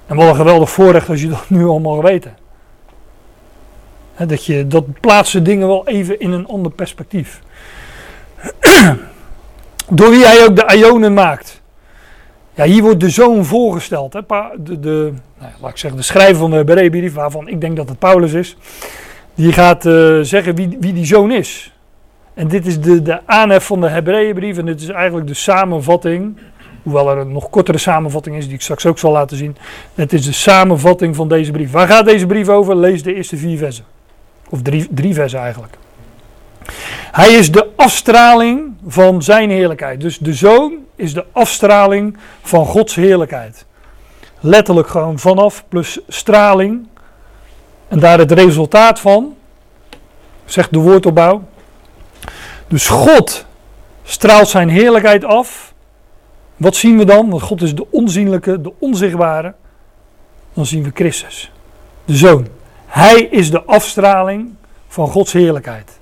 En wat een geweldig voorrecht als je dat nu allemaal weet. He, dat, je, dat plaatst de dingen wel even in een ander perspectief. Door wie hij ook de aionen maakt. Ja, hier wordt de zoon voorgesteld. Hè? Pa, de, de, nou, laat ik zeggen, de schrijver van de Hebreeënbrief, waarvan ik denk dat het Paulus is, die gaat uh, zeggen wie, wie die zoon is. En dit is de, de aanhef van de Hebreeënbrief en dit is eigenlijk de samenvatting, hoewel er een nog kortere samenvatting is die ik straks ook zal laten zien. Het is de samenvatting van deze brief. Waar gaat deze brief over? Lees de eerste vier versen. Of drie, drie versen eigenlijk. Hij is de afstraling van zijn heerlijkheid. Dus de zoon is de afstraling van Gods heerlijkheid. Letterlijk gewoon vanaf plus straling. En daar het resultaat van, zegt de woordopbouw. Dus God straalt zijn heerlijkheid af. Wat zien we dan? Want God is de onzienlijke, de onzichtbare. Dan zien we Christus, de Zoon. Hij is de afstraling van Gods heerlijkheid.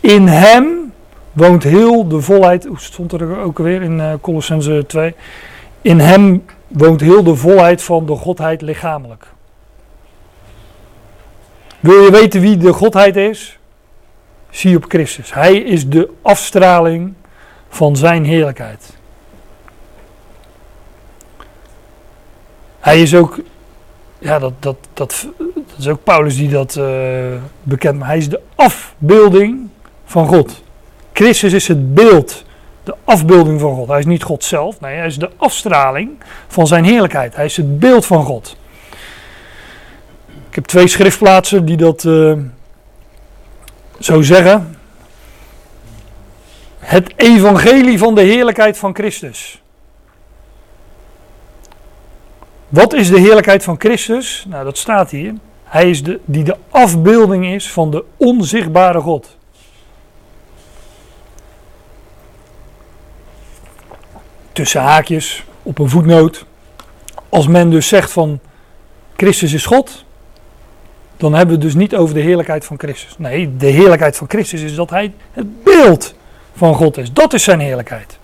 In hem woont heel de volheid. Hoe stond er ook alweer in uh, Kolossenzen twee. In hem woont heel de volheid van de Godheid lichamelijk. Wil je weten wie de Godheid is? Zie op Christus. Hij is de afstraling van zijn heerlijkheid. Hij is ook, ja, dat, dat, dat, dat is ook Paulus die dat uh, bekend maakt. Hij is de afbeelding van God. Christus is het beeld, de afbeelding van God. Hij is niet God zelf, nee, hij is de afstraling van zijn heerlijkheid. Hij is het beeld van God. Ik heb twee schriftplaatsen die dat uh, zo zeggen. Het evangelie van de heerlijkheid van Christus. Wat is de heerlijkheid van Christus? Nou, dat staat hier. Hij is de, die de afbeelding is van de onzichtbare God. Tussen haakjes, op een voetnoot. Als men dus zegt van Christus is God, dan hebben we het dus niet over de heerlijkheid van Christus. Nee, de heerlijkheid van Christus is dat hij het beeld van God is. Dat is zijn heerlijkheid.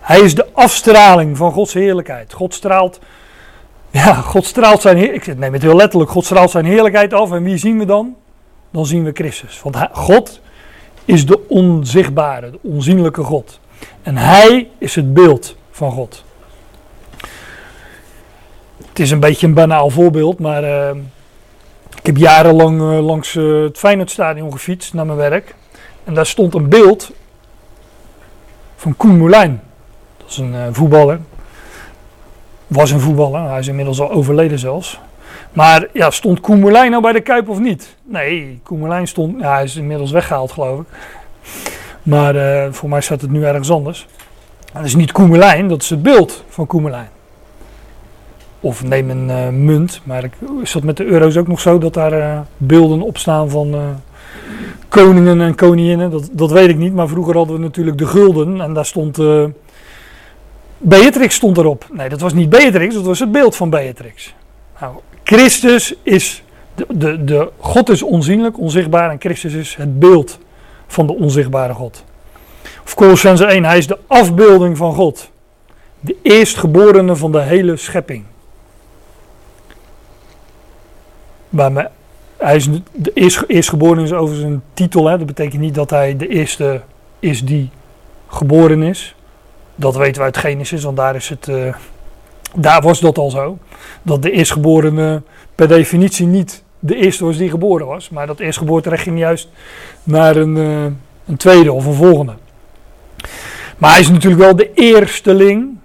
Hij is de afstraling van Gods heerlijkheid. God straalt, ja, God straalt zijn heerlijkheid. Ik neem het heel letterlijk. God straalt zijn heerlijkheid af. En wie zien we dan? Dan zien we Christus. Want God is de onzichtbare, de onzienlijke God. En hij is het beeld van God. Het is een beetje een banaal voorbeeld, maar uh, ik heb jarenlang uh, langs uh, het Feyenoordstadion gefietst naar mijn werk. En daar stond een beeld van Koen Moulijn. Dat is een uh, voetballer. Was een voetballer, hij is inmiddels al overleden zelfs. Maar ja, stond Koen Moulijn nou bij de Kuip of niet? Nee, Koen Moulijn stond, ja, hij is inmiddels weggehaald geloof ik. Maar uh, voor mij staat het nu ergens anders. Dat is niet Koen Moulijn, dat is het beeld van Koen Moulijn. Of neem een uh, munt, maar ik, is dat met de euro's ook nog zo dat daar uh, beelden op staan van uh, koningen en koninginnen? Dat, dat weet ik niet, maar vroeger hadden we natuurlijk de gulden en daar stond uh, Beatrix stond erop. Nee, dat was niet Beatrix, dat was het beeld van Beatrix. Nou, Christus is, de, de, de God is onzienlijk, onzichtbaar en Christus is het beeld van de onzichtbare God. Of Kolossenzen één, hij is de afbeelding van God. De eerstgeborene van de hele schepping. Maar hij is de eerst, eerstgeborene is overigens een titel. Hè? Dat betekent niet dat hij de eerste is die geboren is. Dat weten we uit Genesis, want daar, is het, uh, daar was dat al zo. Dat de eerstgeborene per definitie niet de eerste was die geboren was. Maar dat eerstgeboorterecht ging juist naar een, uh, een tweede of een volgende. Maar hij is natuurlijk wel de eersteling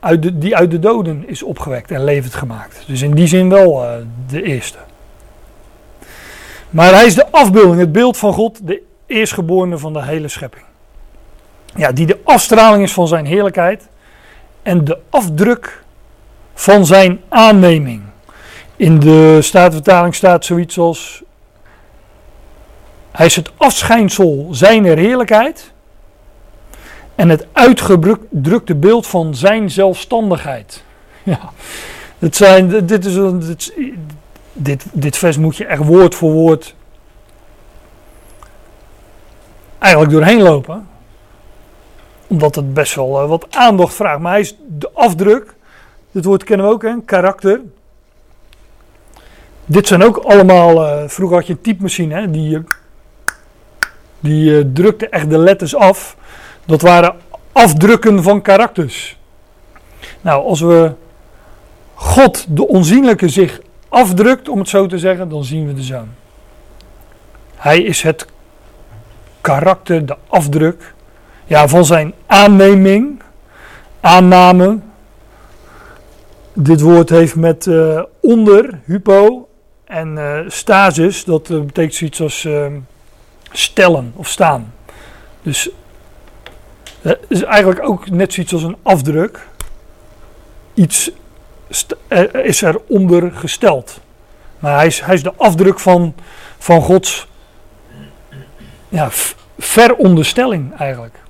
uit de, die uit de doden is opgewekt en levend gemaakt. Dus in die zin wel uh, de eerste. Maar hij is de afbeelding, het beeld van God, de eerstgeborene van de hele schepping. Ja, die de afstraling is van zijn heerlijkheid. en de afdruk van zijn aanneming. In de Statenvertaling staat zoiets als: hij is het afschijnsel zijner heerlijkheid en het uitgedrukte beeld van zijn zelfstandigheid. Ja, het zijn, dit, is een, dit, dit, dit vers moet je echt woord voor woord eigenlijk doorheen lopen, omdat het best wel uh, wat aandacht vraagt. Maar hij is de afdruk, dit woord kennen we ook, hè, karakter. Dit zijn ook allemaal, uh, vroeger had je een typemachine, hè, die, die uh, drukte echt de letters af. Dat waren afdrukken van karakters. Nou, als we God, de onzienlijke, zich afdrukt, om het zo te zeggen, dan zien we de Zoon. Hij is het karakter, de afdruk, ja, van zijn aanneming, aanname. Dit woord heeft met uh, onder, hypo, en uh, stasis, dat uh, betekent zoiets als uh, stellen of staan. Dus het uh, is eigenlijk ook net zoiets als een afdruk. Iets st- uh, is eronder gesteld. Maar hij is, hij is de afdruk van, van Gods ja, f- veronderstelling eigenlijk.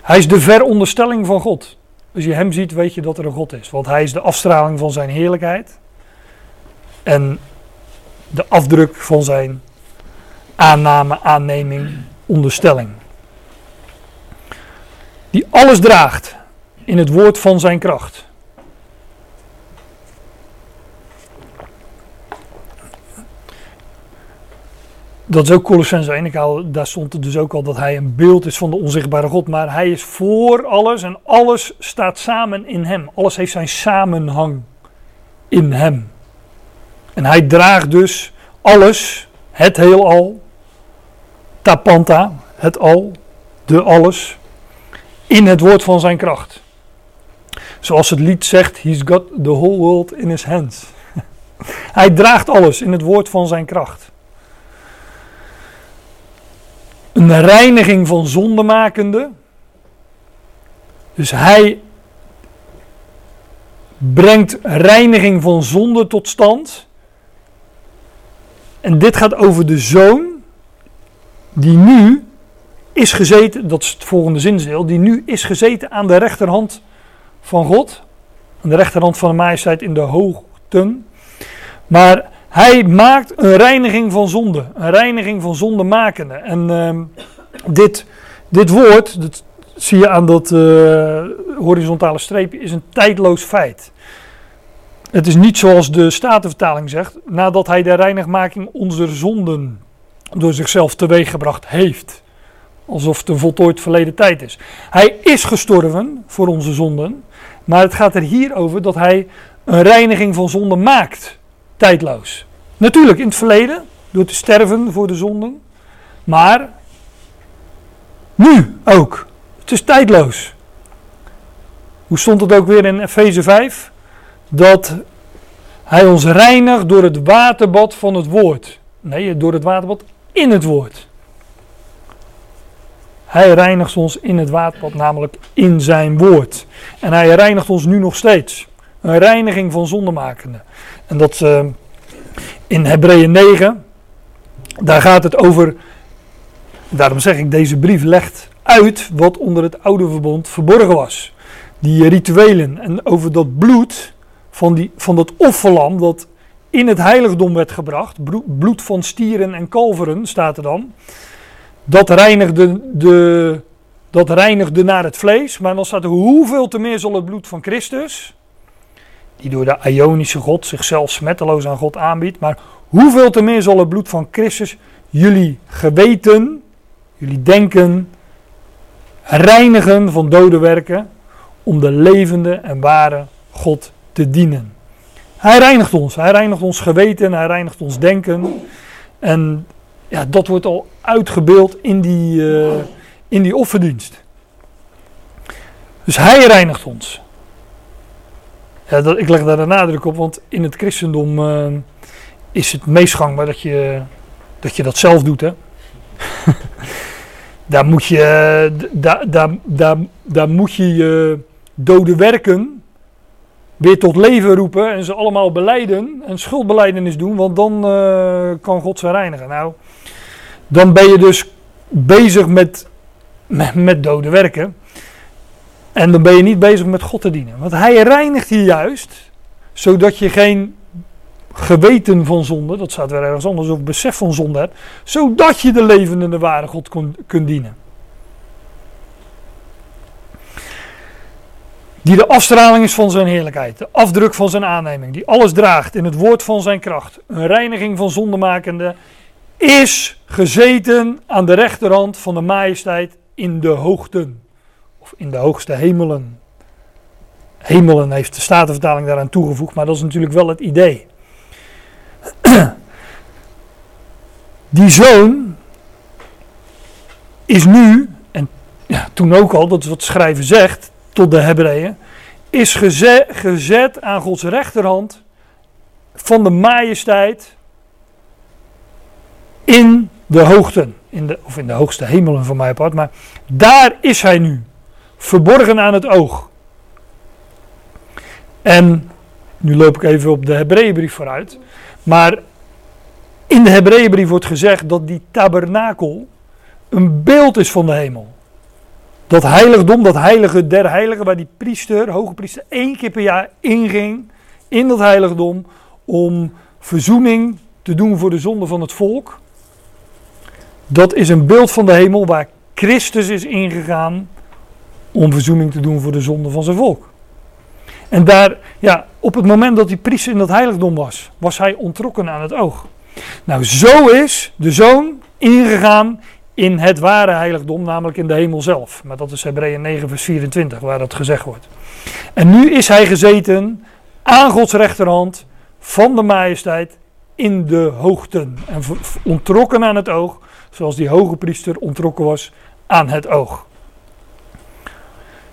Hij is de veronderstelling van God. Als je hem ziet, weet je dat er een God is. Want hij is de afstraling van zijn heerlijkheid. En de afdruk van zijn aanname, aanneming, onderstelling. Die alles draagt in het woord van zijn kracht. Dat is ook Colossenzen één, daar stond het dus ook al dat hij een beeld is van de onzichtbare God. Maar hij is voor alles en alles staat samen in hem. Alles heeft zijn samenhang in hem. En hij draagt dus alles, het heelal, tapanta, het al, de alles, in het woord van zijn kracht. Zoals het lied zegt, he's got the whole world in his hands. Hij draagt alles in het woord van zijn kracht. Een reiniging van zondemakende. Dus hij brengt reiniging van zonde tot stand. En dit gaat over de Zoon die nu is gezeten, dat is het volgende zinsdeel, die nu is gezeten aan de rechterhand van God. Aan de rechterhand van de majesteit in de hoogten. Maar hij maakt een reiniging van zonde. Een reiniging van zondemakende. En uh, dit, dit woord, dat zie je aan dat uh, horizontale streepje, is een tijdloos feit. Het is niet zoals de Statenvertaling zegt, nadat hij de reinigmaking onze zonden door zichzelf teweeggebracht heeft. Alsof het een voltooid verleden tijd is. Hij is gestorven voor onze zonden, maar het gaat er hier over dat hij een reiniging van zonde maakt. Tijdloos. Natuurlijk in het verleden, door te sterven voor de zonden, maar nu ook. Het is tijdloos. Hoe stond het ook weer in Efeze vijf? Dat hij ons reinigt door het waterbad van het woord. Nee, door het waterbad in het woord. Hij reinigt ons in het waterbad, namelijk in zijn woord. En hij reinigt ons nu nog steeds. Een reiniging van zondemakende. En dat uh, in Hebreeën negen, daar gaat het over, daarom zeg ik, deze brief legt uit wat onder het oude verbond verborgen was. Die rituelen en over dat bloed van, die, van dat offerlam dat in het heiligdom werd gebracht, bloed van stieren en kalveren staat er dan, dat reinigde de, dat reinigde naar het vlees, maar dan staat er hoeveel te meer zal het bloed van Christus, die door de Ionische God zichzelf smetteloos aan God aanbiedt. Maar hoeveel te meer zal het bloed van Christus jullie geweten, jullie denken, reinigen van dode werken, om de levende en ware God te dienen. Hij reinigt ons. Hij reinigt ons geweten. Hij reinigt ons denken. En ja, dat wordt al uitgebeeld in die, uh, in die offerdienst. Dus hij reinigt ons. Ja, dat, ik leg daar de nadruk op, want in het christendom uh, is het meest gangbaar dat je dat, je dat zelf doet. Hè? daar, moet je, da, da, da, daar moet je je dode werken weer tot leven roepen en ze allemaal belijden en schuldbelijdenis doen, want dan uh, kan God ze reinigen. Nou, dan ben je dus bezig met, met, met dode werken en dan ben je niet bezig met God te dienen. Want hij reinigt je juist, zodat je geen geweten van zonde, dat staat weer ergens anders, of besef van zonde hebt, zodat je de levende en de ware God kunt, kunt dienen. Die de afstraling is van zijn heerlijkheid, de afdruk van zijn aanneming, die alles draagt in het woord van zijn kracht, een reiniging van zondemakende, is gezeten aan de rechterhand van de majesteit in de hoogten, of in de hoogste hemelen. Hemelen heeft de Statenvertaling daaraan toegevoegd, maar dat is natuurlijk wel het idee. Die zoon is nu, en ja, toen ook al, dat is wat de schrijver zegt, tot de Hebreeën, is geze- gezet aan Gods rechterhand van de majesteit in de hoogten, in de, of in de hoogste hemelen van mij apart, maar daar is hij nu, verborgen aan het oog. En nu loop ik even op de Hebreeënbrief vooruit, maar in de Hebreeënbrief wordt gezegd dat die tabernakel een beeld is van de hemel. Dat heiligdom, dat heilige der heiligen, waar die priester, hoge priester, één keer per jaar inging in dat heiligdom om verzoening te doen voor de zonde van het volk. Dat is een beeld van de hemel waar Christus is ingegaan om verzoening te doen voor de zonde van zijn volk. En daar, ja, op het moment dat die priester in dat heiligdom was, was hij onttrokken aan het oog. Nou, zo is de zoon ingegaan in het ware heiligdom, namelijk in de hemel zelf. Maar dat is Hebreeën negen vers vierentwintig, waar dat gezegd wordt. En nu is hij gezeten aan Gods rechterhand van de majesteit in de hoogten. En onttrokken aan het oog, zoals die hoge priester onttrokken was aan het oog.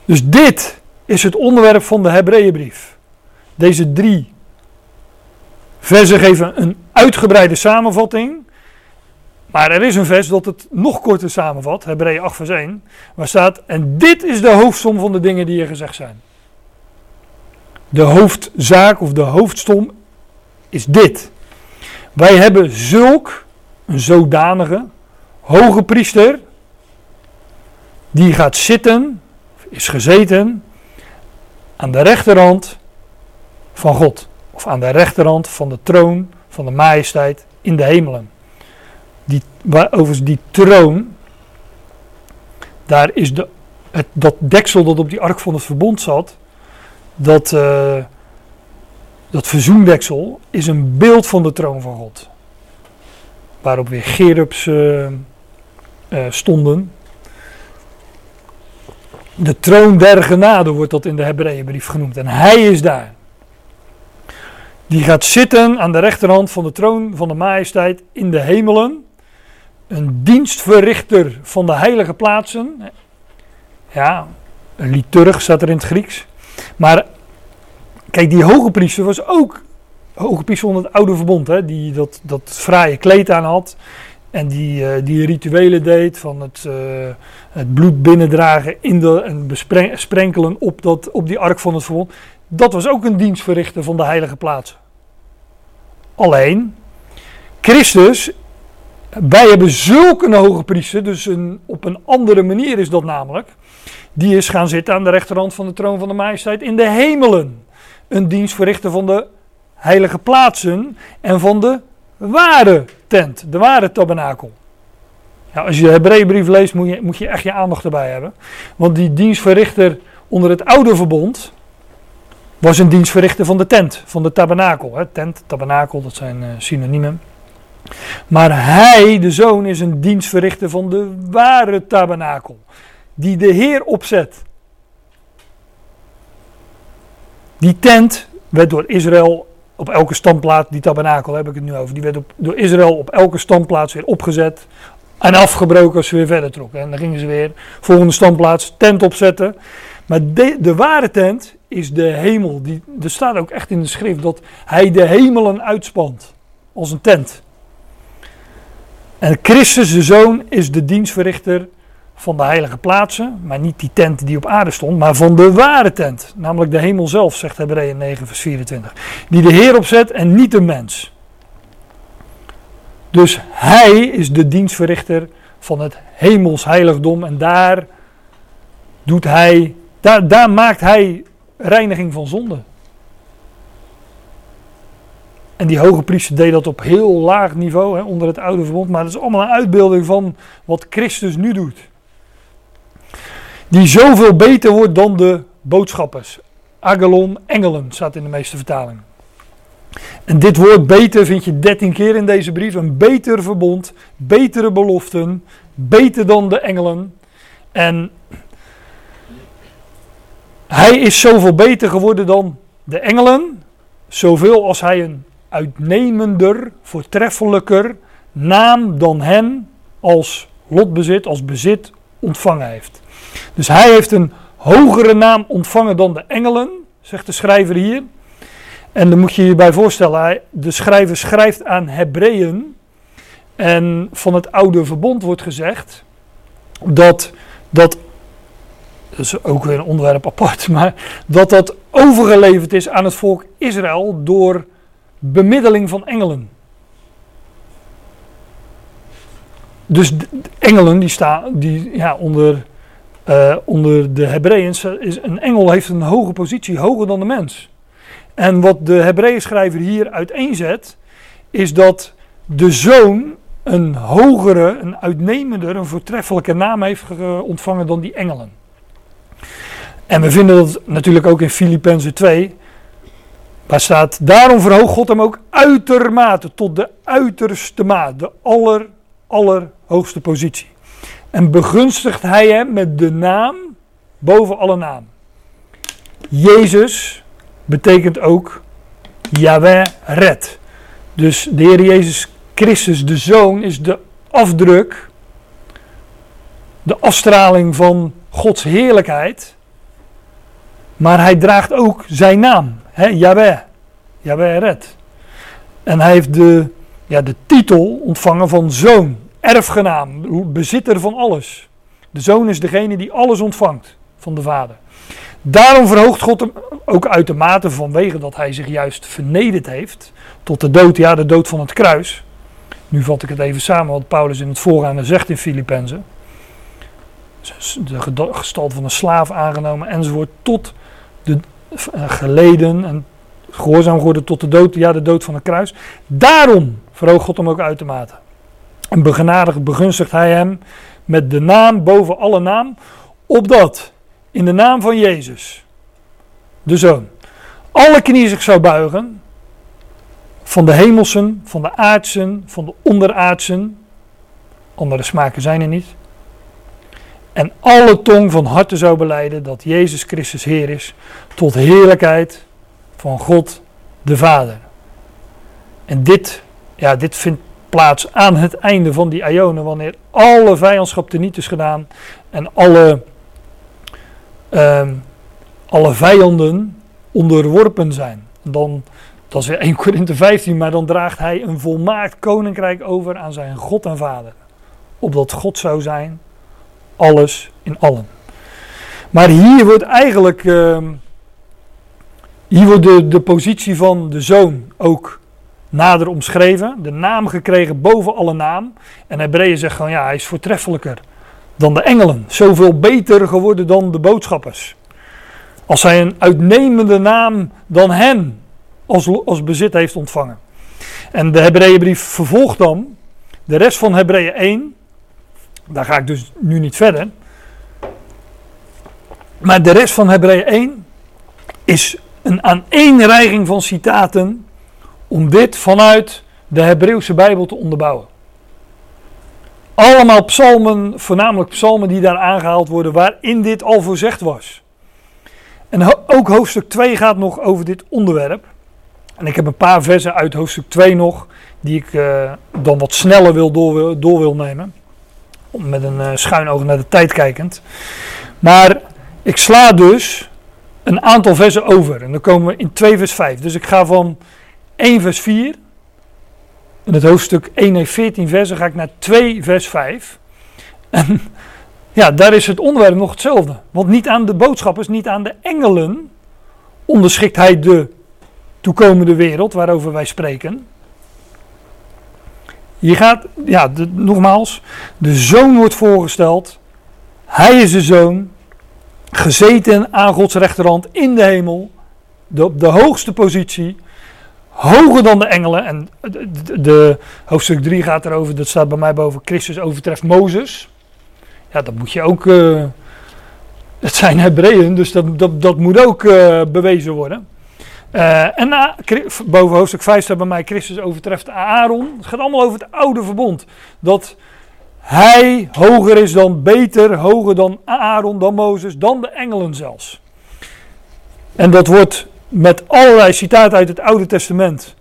Dus dit is het onderwerp van de Hebreeënbrief. Deze drie versen geven een uitgebreide samenvatting. Maar er is een vers dat het nog korter samenvat, Hebreeën acht vers één, waar staat: en dit is de hoofdsom van de dingen die hier gezegd zijn. De hoofdzaak of de hoofdstom is dit. Wij hebben zulk, een zodanige, hoge priester, die gaat zitten, is gezeten, aan de rechterhand van God. Of aan de rechterhand van de troon van de majesteit in de hemelen. Die, waar, overigens die troon, daar is de, het, dat deksel dat op die ark van het verbond zat, dat, uh, dat verzoendeksel is een beeld van de troon van God. Waarop weer cherubs uh, uh, stonden. De troon der genade wordt dat in de Hebreeënbrief genoemd en hij is daar. Die gaat zitten aan de rechterhand van de troon van de majesteit in de hemelen. Een dienstverrichter van de heilige plaatsen. Ja, een liturg staat er in het Grieks. Maar kijk, die hoge priester was ook hoge priester onder het oude verbond. Hè, die dat, dat fraaie kleed aan had. En die, uh, die rituelen deed van het, uh, het bloed binnendragen in de, en bespreng, sprenkelen op, dat, op die ark van het verbond. Dat was ook een dienstverrichter van de heilige plaatsen. Alleen, Christus, wij hebben zulk een hoge priester, dus een, op een andere manier is dat namelijk. Die is gaan zitten aan de rechterhand van de troon van de majesteit in de hemelen. Een dienstverrichter van de heilige plaatsen en van de ware tent, de ware tabernakel. Nou, als je de Hebreeënbrief leest, moet je, moet je echt je aandacht erbij hebben. Want die dienstverrichter onder het oude verbond was een dienstverrichter van de tent, van de tabernakel. Hè? Tent, tabernakel, dat zijn uh, synoniemen. Maar hij, de zoon, is een dienstverrichter van de ware tabernakel. Die de Heer opzet. Die tent werd door Israël op elke standplaats, die tabernakel heb ik het nu over, die werd op, door Israël op elke standplaats weer opgezet en afgebroken als ze weer verder trokken. En dan gingen ze weer volgende standplaats tent opzetten. Maar de, de ware tent is de hemel. Die, er staat ook echt in de schrift dat hij de hemelen uitspant als een tent. En Christus de Zoon is de dienstverrichter van de heilige plaatsen, maar niet die tent die op aarde stond, maar van de ware tent, namelijk de hemel zelf, zegt Hebreeën negen vers vierentwintig, die de Heer opzet en niet de mens. Dus hij is de dienstverrichter van het hemels heiligdom en daar doet hij, daar, daar maakt hij reiniging van zonde. En die hoge priester deed dat op heel laag niveau, hè, onder het oude verbond. Maar dat is allemaal een uitbeelding van wat Christus nu doet. Die zoveel beter wordt dan de boodschappers. Agalon, engelen, staat in de meeste vertalingen. En dit woord beter vind je dertien keer in deze brief. Een beter verbond, betere beloften, beter dan de engelen. En hij is zoveel beter geworden dan de engelen. Zoveel als hij een uitnemender, voortreffelijker naam dan hen als lotbezit, als bezit ontvangen heeft. Dus hij heeft een hogere naam ontvangen dan de engelen, zegt de schrijver hier. En dan moet je je bij voorstellen, de schrijver schrijft aan Hebreeën en van het oude verbond wordt gezegd dat dat, dat is ook weer een onderwerp apart, maar dat dat overgeleverd is aan het volk Israël door bemiddeling van engelen. Dus de engelen die staan, die, ja, onder, uh, onder de Hebreeën, is een engel heeft een hoge positie, hoger dan de mens. En wat de Hebreeënschrijver hier uiteenzet, is dat de zoon een hogere, een uitnemender, een voortreffelijke naam heeft ontvangen dan die engelen. En we vinden dat natuurlijk ook in Filippenzen twee, waar staat, daarom verhoogt God hem ook uitermate, tot de uiterste maat, de aller, allerhoogste positie. En begunstigt hij hem met de naam boven alle naam. Jezus betekent ook Yahweh red. Dus de Heer Jezus Christus, de Zoon, is de afdruk, de afstraling van Gods heerlijkheid. Maar hij draagt ook zijn naam, hè? Yahweh, Yahweh red. En hij heeft de, ja, de titel ontvangen van zoon, erfgenaam, bezitter van alles. De zoon is degene die alles ontvangt van de vader. Daarom verhoogt God hem ook uitermate vanwege dat hij zich juist vernederd heeft tot de dood, ja, de dood van het kruis. Nu vat ik het even samen wat Paulus in het voorgaande zegt in Filippenzen. De gestalte van een slaaf aangenomen enzovoort tot de geleden en gehoorzaam geworden tot de dood, ja, de dood van het kruis. Daarom verhoogt God hem ook uitermate. En begenadigd begunstigt hij hem met de naam boven alle naam, opdat in de naam van Jezus, de Zoon, alle knieën zich zou buigen, van de hemelsen, van de aardsen, van de onderaardsen, andere smaken zijn er niet, en alle tong van harte zou belijden dat Jezus Christus Heer is, tot heerlijkheid van God de Vader. En dit, ja, dit vindt plaats aan het einde van die aionen, wanneer alle vijandschap teniet is gedaan en alle... Um, alle vijanden onderworpen zijn. Dan, dat is weer eerste Korinthe vijftien, maar dan draagt hij een volmaakt koninkrijk over aan zijn God en Vader. Opdat God zou zijn, alles in allen. Maar hier wordt eigenlijk, um, hier wordt de, de positie van de zoon ook nader omschreven. De naam gekregen boven alle naam. En Hebreeën zegt gewoon, ja, hij is voortreffelijker dan de engelen, zoveel beter geworden dan de boodschappers. Als zij een uitnemende naam dan hen als, als bezit heeft ontvangen. En de Hebreeënbrief vervolgt dan de rest van Hebreeën één. Daar ga ik dus nu niet verder. Maar de rest van Hebreeën één is een aaneenreiging van citaten om dit vanuit de Hebreeuwse Bijbel te onderbouwen. Allemaal psalmen, voornamelijk psalmen die daar aangehaald worden, waarin dit al voorzegd was. En ho- ook hoofdstuk twee gaat nog over dit onderwerp. En ik heb een paar versen uit hoofdstuk twee nog, die ik uh, dan wat sneller wil door, door wil nemen. Om met een uh, schuin oog naar de tijd kijkend. Maar ik sla dus een aantal versen over. En dan komen we in twee vers vijf. Dus ik ga van één vers vier... En het hoofdstuk één heeft veertien versen, ga ik naar twee vers vijf. En Ja, daar is het onderwerp nog hetzelfde. Want niet aan de boodschappers, niet aan de engelen onderschikt hij de toekomende wereld waarover wij spreken. Je gaat, ja, de, nogmaals, de zoon wordt voorgesteld. Hij is de zoon, gezeten aan Gods rechterhand in de hemel, de, op de hoogste positie, hoger dan de engelen. En de, de, de hoofdstuk drie gaat erover, dat staat bij mij boven, Christus overtreft Mozes. Ja, dat moet je ook, uh, het zijn Hebreeën, dus dat, dat, dat moet ook uh, bewezen worden. Uh, en na, boven hoofdstuk vijf staat bij mij, Christus overtreft Aaron. Het gaat allemaal over het oude verbond. Dat hij hoger is dan, beter, hoger dan Aaron, dan Mozes, dan de engelen zelfs. En dat wordt met allerlei citaten uit het Oude Testament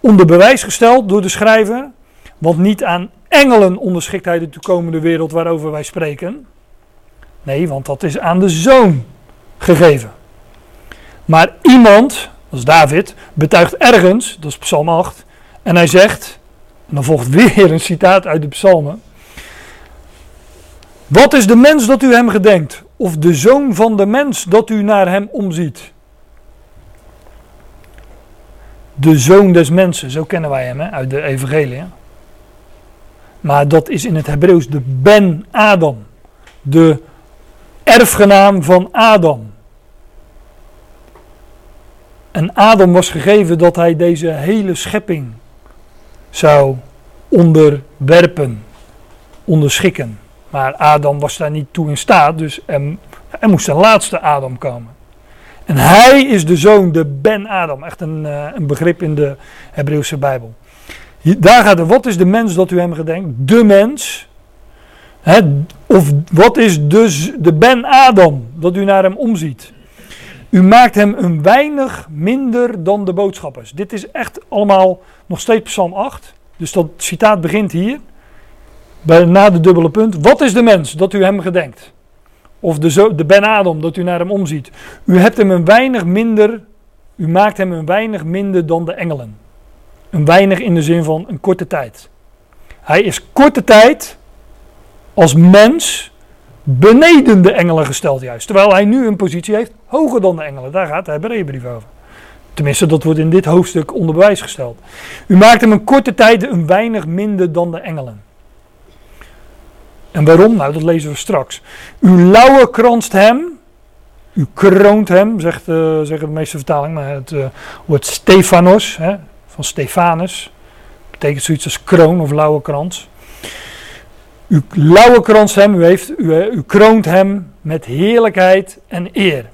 onder bewijs gesteld door de schrijver. Want niet aan engelen onderschikt hij de toekomende wereld waarover wij spreken. Nee, want dat is aan de zoon gegeven. Maar iemand, als David, betuigt ergens, dat is Psalm acht, en hij zegt, en dan volgt weer een citaat uit de psalmen. Wat is de mens dat u hem gedenkt? Of de zoon van de mens dat u naar hem omziet? De zoon des mensen, zo kennen wij hem hè, uit de evangelie. Maar dat is in het Hebreeuws de Ben Adam. De erfgenaam van Adam. En Adam was gegeven dat hij deze hele schepping zou onderwerpen, onderschikken. Maar Adam was daar niet toe in staat, dus er, er moest een laatste Adam komen. En hij is de zoon, de Ben Adam. Echt een, een begrip in de Hebreeuwse Bijbel. Daar gaat er, wat is de mens dat u hem gedenkt? De mens. Hè, of wat is de, de Ben Adam dat u naar hem omziet? U maakt hem een weinig minder dan de boodschappers. Dit is echt allemaal nog steeds Psalm acht. Dus dat citaat begint hier. Bij, na de dubbele punt. Wat is de mens dat u hem gedenkt? Of de, zo, de Ben Adam dat u naar hem omziet. U hebt hem een weinig minder. U maakt hem een weinig minder dan de engelen. Een weinig in de zin van een korte tijd. Hij is korte tijd als mens beneden de engelen gesteld juist. Terwijl hij nu een positie heeft hoger dan de engelen. Daar gaat de Hebreeënbrief over. Tenminste, dat wordt in dit hoofdstuk onder bewijs gesteld. U maakt hem een korte tijd een weinig minder dan de engelen. En waarom? Nou, dat lezen we straks. U lauwe kranst hem. U kroont hem, zegt, uh, zegt de meeste vertaling. Maar het uh, woord Stephanos, hè, van Stefanus. Betekent zoiets als kroon of lauwe krans. U lauwe krans hem, u, heeft, u, u kroont hem met heerlijkheid en eer.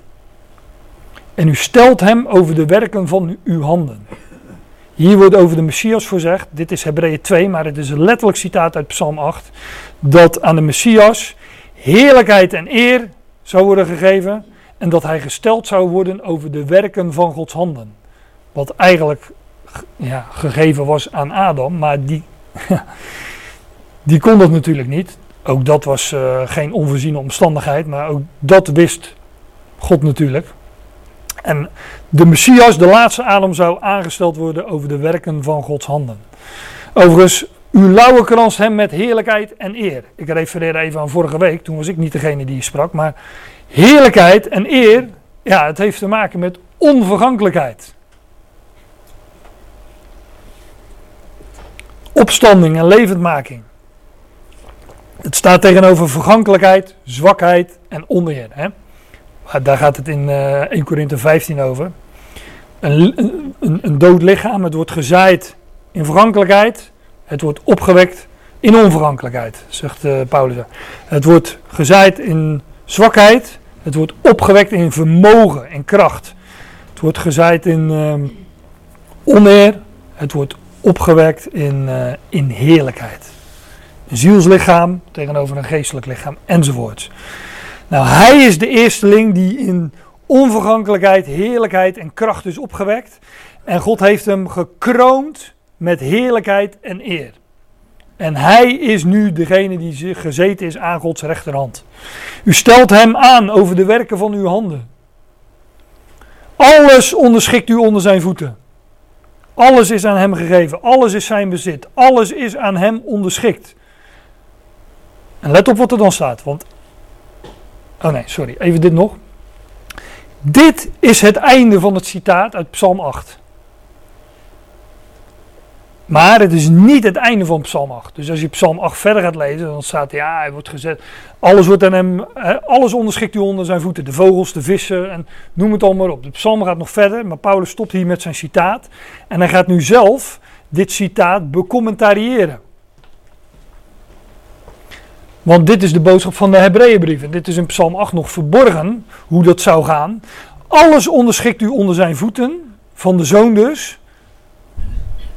En u stelt hem over de werken van uw handen. Hier wordt over de Messias voorzegd, dit is Hebreeën twee, maar het is een letterlijk citaat uit Psalm acht, dat aan de Messias heerlijkheid en eer zou worden gegeven en dat hij gesteld zou worden over de werken van Gods handen. Wat eigenlijk ja, gegeven was aan Adam, maar die... Die kon dat natuurlijk niet. Ook dat was uh, geen onvoorziene omstandigheid. Maar ook dat wist God natuurlijk. En de Messias, de laatste Adam, zou aangesteld worden over de werken van Gods handen. Overigens, u lauwe kranst hem met heerlijkheid en eer. Ik refereer even aan vorige week. Toen was ik niet degene die sprak. Maar heerlijkheid en eer, ja, het heeft te maken met onvergankelijkheid. Opstanding en levendmaking. Het staat tegenover vergankelijkheid, zwakheid en oneer. Hè? Daar gaat het in uh, eerste Korinthe vijftien over. Een, een, een dood lichaam, het wordt gezaaid in vergankelijkheid. Het wordt opgewekt in onvergankelijkheid, zegt uh, Paulus. Het wordt gezaaid in zwakheid. Het wordt opgewekt in vermogen, in kracht. Het wordt gezaaid in um, oneer. Het wordt opgewekt in, uh, in heerlijkheid. Een zielslichaam tegenover een geestelijk lichaam enzovoorts. Nou, hij is de eersteling die in onvergankelijkheid, heerlijkheid en kracht is opgewekt. En God heeft hem gekroond met heerlijkheid en eer. En hij is nu degene die gezeten is aan Gods rechterhand. U stelt hem aan over de werken van uw handen. Alles onderschikt u onder zijn voeten. Alles is aan hem gegeven. Alles is zijn bezit. Alles is aan hem onderschikt. En let op wat er dan staat, want... Oh nee, sorry, even dit nog. Dit is het einde van het citaat uit Psalm acht. Maar het is niet het einde van Psalm acht. Dus als je Psalm acht verder gaat lezen, dan staat ja, hij wordt gezet. Alles wordt aan hem, alles onderschikt u onder zijn voeten. De vogels, de vissen en noem het allemaal op. De Psalm gaat nog verder, maar Paulus stopt hier met zijn citaat. En hij gaat nu zelf dit citaat becommentariëren. Want dit is de boodschap van de Hebreeënbrief. En dit is in Psalm acht nog verborgen, hoe dat zou gaan. Alles onderschikt u onder zijn voeten, van de Zoon dus.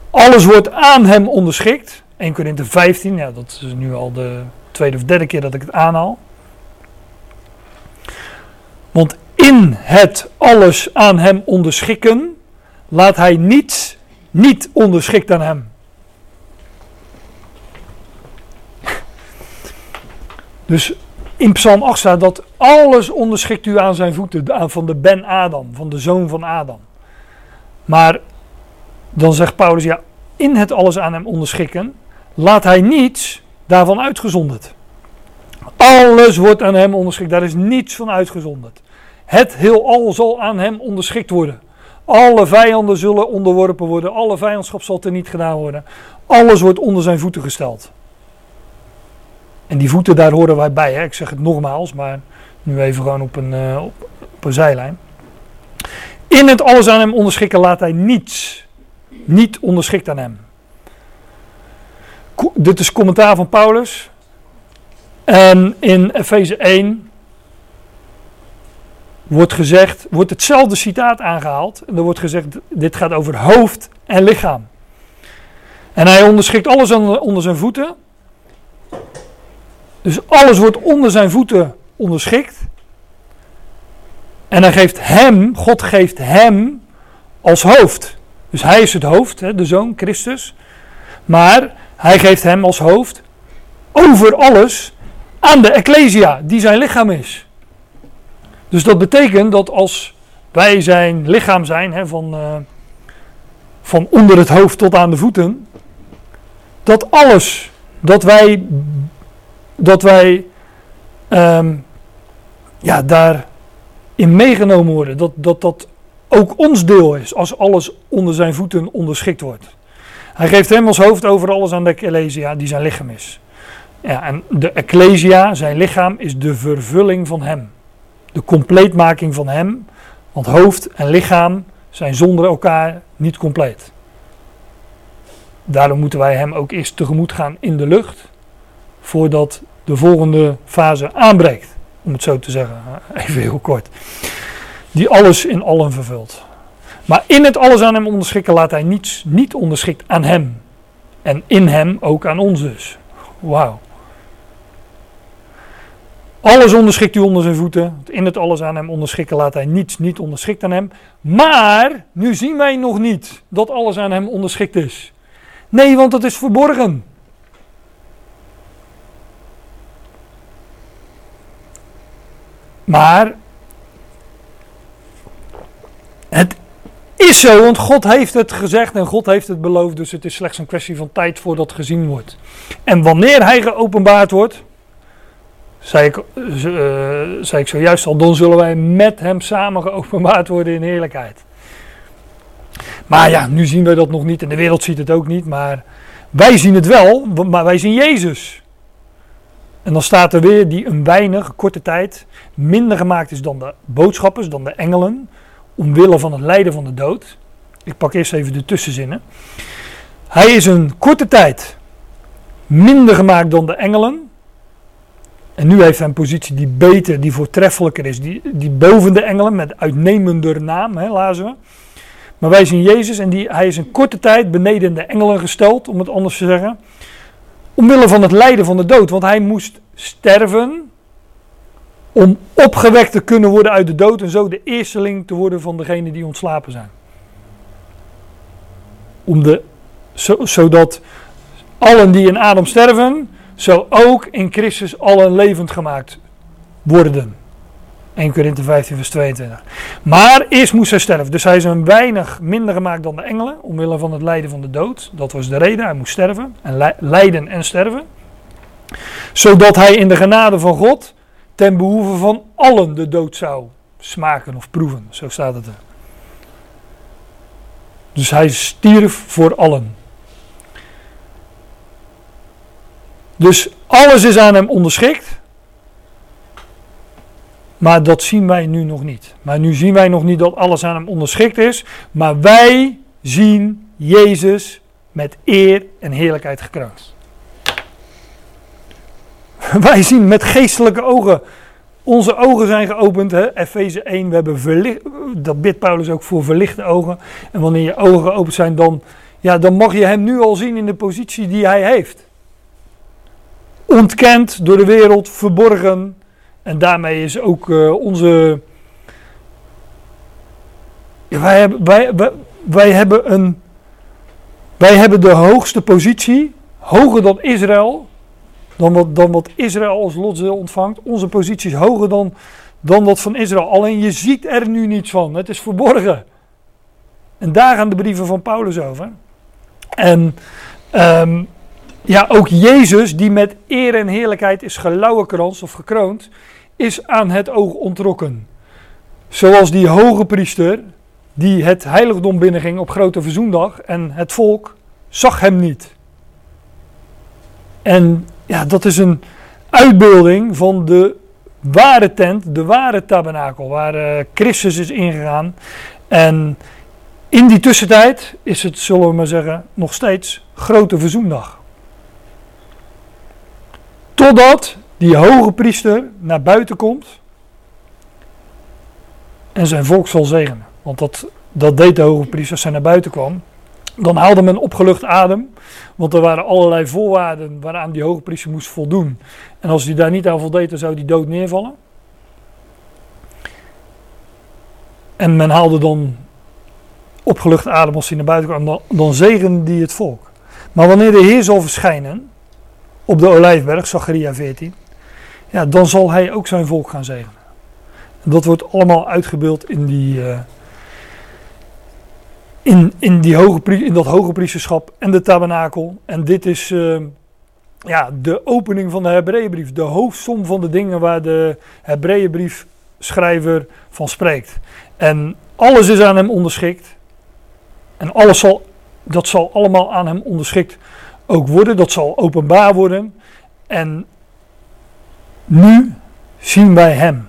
Alles wordt aan hem onderschikt. Eerste Korinthe vijftien, ja, dat is nu al de tweede of derde keer dat ik het aanhaal. Want in het alles aan hem onderschikken, laat hij niets niet onderschikt aan hem. Dus in Psalm acht staat dat alles onderschikt u aan zijn voeten, van de Ben Adam, van de zoon van Adam. Maar dan zegt Paulus, ja, in het alles aan hem onderschikken, laat hij niets daarvan uitgezonderd. Alles wordt aan hem onderschikt, daar is niets van uitgezonderd. Het heelal zal aan hem onderschikt worden. Alle vijanden zullen onderworpen worden, alle vijandschap zal teniet gedaan worden. Alles wordt onder zijn voeten gesteld. En die voeten, daar horen wij bij, hè? Ik zeg het nogmaals, maar nu even gewoon op een, uh, op, op een zijlijn. In het alles aan hem onderschikken laat hij niets niet onderschikt aan hem. Co- dit is commentaar van Paulus. En in Efeze één wordt gezegd, wordt hetzelfde citaat aangehaald. En er wordt gezegd, dit gaat over hoofd en lichaam. En hij onderschikt alles aan, onder zijn voeten. Dus alles wordt onder zijn voeten onderschikt. En hij geeft hem, God geeft hem als hoofd. Dus hij is het hoofd, de Zoon, Christus. Maar hij geeft hem als hoofd over alles aan de Ecclesia, die zijn lichaam is. Dus dat betekent dat als wij zijn lichaam zijn, van, van onder het hoofd tot aan de voeten, dat alles dat wij, dat wij um, ja, daarin meegenomen worden, dat dat... dat ook ons deel is, als alles onder zijn voeten onderschikt wordt. Hij geeft hem als hoofd over alles aan de Ecclesia, die zijn lichaam is. Ja, en de Ecclesia, zijn lichaam, is de vervulling van hem. De compleetmaking van hem, want hoofd en lichaam zijn zonder elkaar niet compleet. Daarom moeten wij hem ook eerst tegemoet gaan in de lucht, voordat de volgende fase aanbreekt, om het zo te zeggen, even heel kort. Die alles in allen vervult. Maar in het alles aan hem onderschikken laat hij niets niet onderschikt aan hem. En in hem ook aan ons dus. Wauw. Alles onderschikt u onder zijn voeten. In het alles aan hem onderschikken laat hij niets niet onderschikt aan hem. Maar nu zien wij nog niet dat alles aan hem onderschikt is. Nee, want dat is verborgen. Maar... het is zo, want God heeft het gezegd en God heeft het beloofd, dus het is slechts een kwestie van tijd voordat gezien wordt. En wanneer hij geopenbaard wordt, zei ik, uh, zei ik zojuist al, dan zullen wij met hem samen geopenbaard worden in heerlijkheid. Maar ja, nu zien wij dat nog niet en de wereld ziet het ook niet, maar wij zien het wel, maar wij zien Jezus. En dan staat er weer die een weinig, korte tijd, minder gemaakt is dan de boodschappers, dan de engelen, omwille van het lijden van de dood. Ik pak eerst even de tussenzinnen. Hij is een korte tijd minder gemaakt dan de engelen. En nu heeft hij een positie die beter, die voortreffelijker is. Die, die boven de engelen, met uitnemender naam, hè, lazen we. Maar wij zien Jezus en die, hij is een korte tijd beneden de engelen gesteld, om het anders te zeggen. Omwille van het lijden van de dood, want hij moest sterven om opgewekt te kunnen worden uit de dood en zo de eersteling te worden van degenen die ontslapen zijn. Om de, zo, zodat allen die in Adam sterven, zo ook in Christus allen levend gemaakt worden. Eerste Korinthe vijftien vers tweeëntwintig. Maar eerst moest hij sterven. Dus hij is een weinig minder gemaakt dan de engelen, omwille van het lijden van de dood. Dat was de reden, hij moest sterven. En lijden en sterven. Zodat hij in de genade van God ten behoeve van allen de dood zou smaken of proeven. Zo staat het er. Dus hij stierf voor allen. Dus alles is aan hem onderschikt. Maar dat zien wij nu nog niet. Maar nu zien wij nog niet dat alles aan hem onderschikt is. Maar wij zien Jezus met eer en heerlijkheid gekroond. Wij zien met geestelijke ogen. Onze ogen zijn geopend. Efeze één, we hebben verlicht, dat bidt Paulus ook voor verlichte ogen. En wanneer je ogen geopend zijn, dan, ja, dan mag je hem nu al zien in de positie die hij heeft. Ontkend door de wereld, verborgen. En daarmee is ook uh, onze... Ja, wij, hebben, wij, wij, wij, hebben een, wij hebben de hoogste positie, hoger dan Israël, dan wat, dan wat Israël als lotsdeel ontvangt. Onze positie is hoger dan, dan dat van Israël. Alleen je ziet er nu niets van, het is verborgen. En daar gaan de brieven van Paulus over. En... Um, Ja, ook Jezus, die met eer en heerlijkheid is gelauwenkranst of gekroond, is aan het oog ontrokken. Zoals die hoge priester, die het heiligdom binnenging op Grote Verzoendag, en het volk zag hem niet. En ja, dat is een uitbeelding van de ware tent, de ware tabernakel, waar uh, Christus is ingegaan. En in die tussentijd is het, zullen we maar zeggen, nog steeds Grote Verzoendag. Totdat die hoge priester naar buiten komt en zijn volk zal zegenen. Want dat, dat deed de hoge priester als hij naar buiten kwam. Dan haalde men opgelucht adem, want er waren allerlei voorwaarden waaraan die hoge priester moest voldoen. En als hij daar niet aan voldeed, dan zou die dood neervallen. En men haalde dan opgelucht adem als hij naar buiten kwam, dan, dan zegende die het volk. Maar wanneer de Heer zal verschijnen op de Olijfberg, Zacharia veertien, ja, dan zal hij ook zijn volk gaan zegenen. En dat wordt allemaal uitgebeeld in, die, uh, in, in, die hoge, in dat hoge priesterschap en de tabernakel. En dit is uh, ja, de opening van de Hebreeënbrief, de hoofdsom van de dingen waar de Hebreeënbriefschrijver van spreekt. En alles is aan hem onderschikt. En alles zal, dat zal allemaal aan hem onderschikt ook worden, dat zal openbaar worden. En nu zien wij hem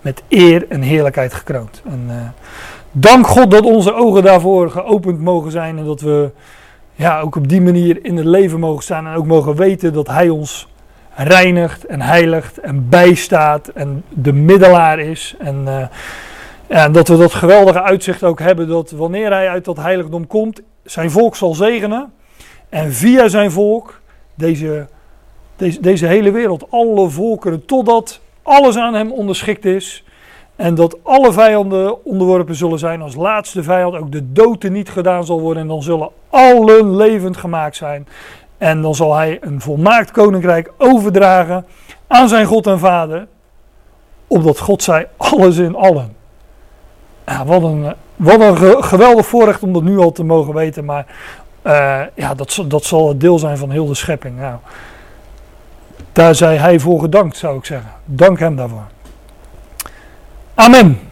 met eer en heerlijkheid gekroond. En uh, dank God dat onze ogen daarvoor geopend mogen zijn en dat we ja, ook op die manier in het leven mogen staan en ook mogen weten dat hij ons reinigt en heiligt en bijstaat en de middelaar is. En uh, ja, dat we dat geweldige uitzicht ook hebben dat wanneer hij uit dat heiligdom komt, zijn volk zal zegenen. En via zijn volk, deze, deze, deze hele wereld, alle volkeren, totdat alles aan hem onderschikt is. En dat alle vijanden onderworpen zullen zijn, als laatste vijand ook de dood teniet gedaan zal worden. En dan zullen allen levend gemaakt zijn. En dan zal hij een volmaakt koninkrijk overdragen aan zijn God en Vader. Opdat God zij alles in allen. Ja, wat een, wat een geweldig voorrecht om dat nu al te mogen weten, maar... Uh, ja, dat, dat zal het deel zijn van heel de schepping. Nou, daar zij hij voor gedankt, zou ik zeggen. Dank hem daarvoor. Amen.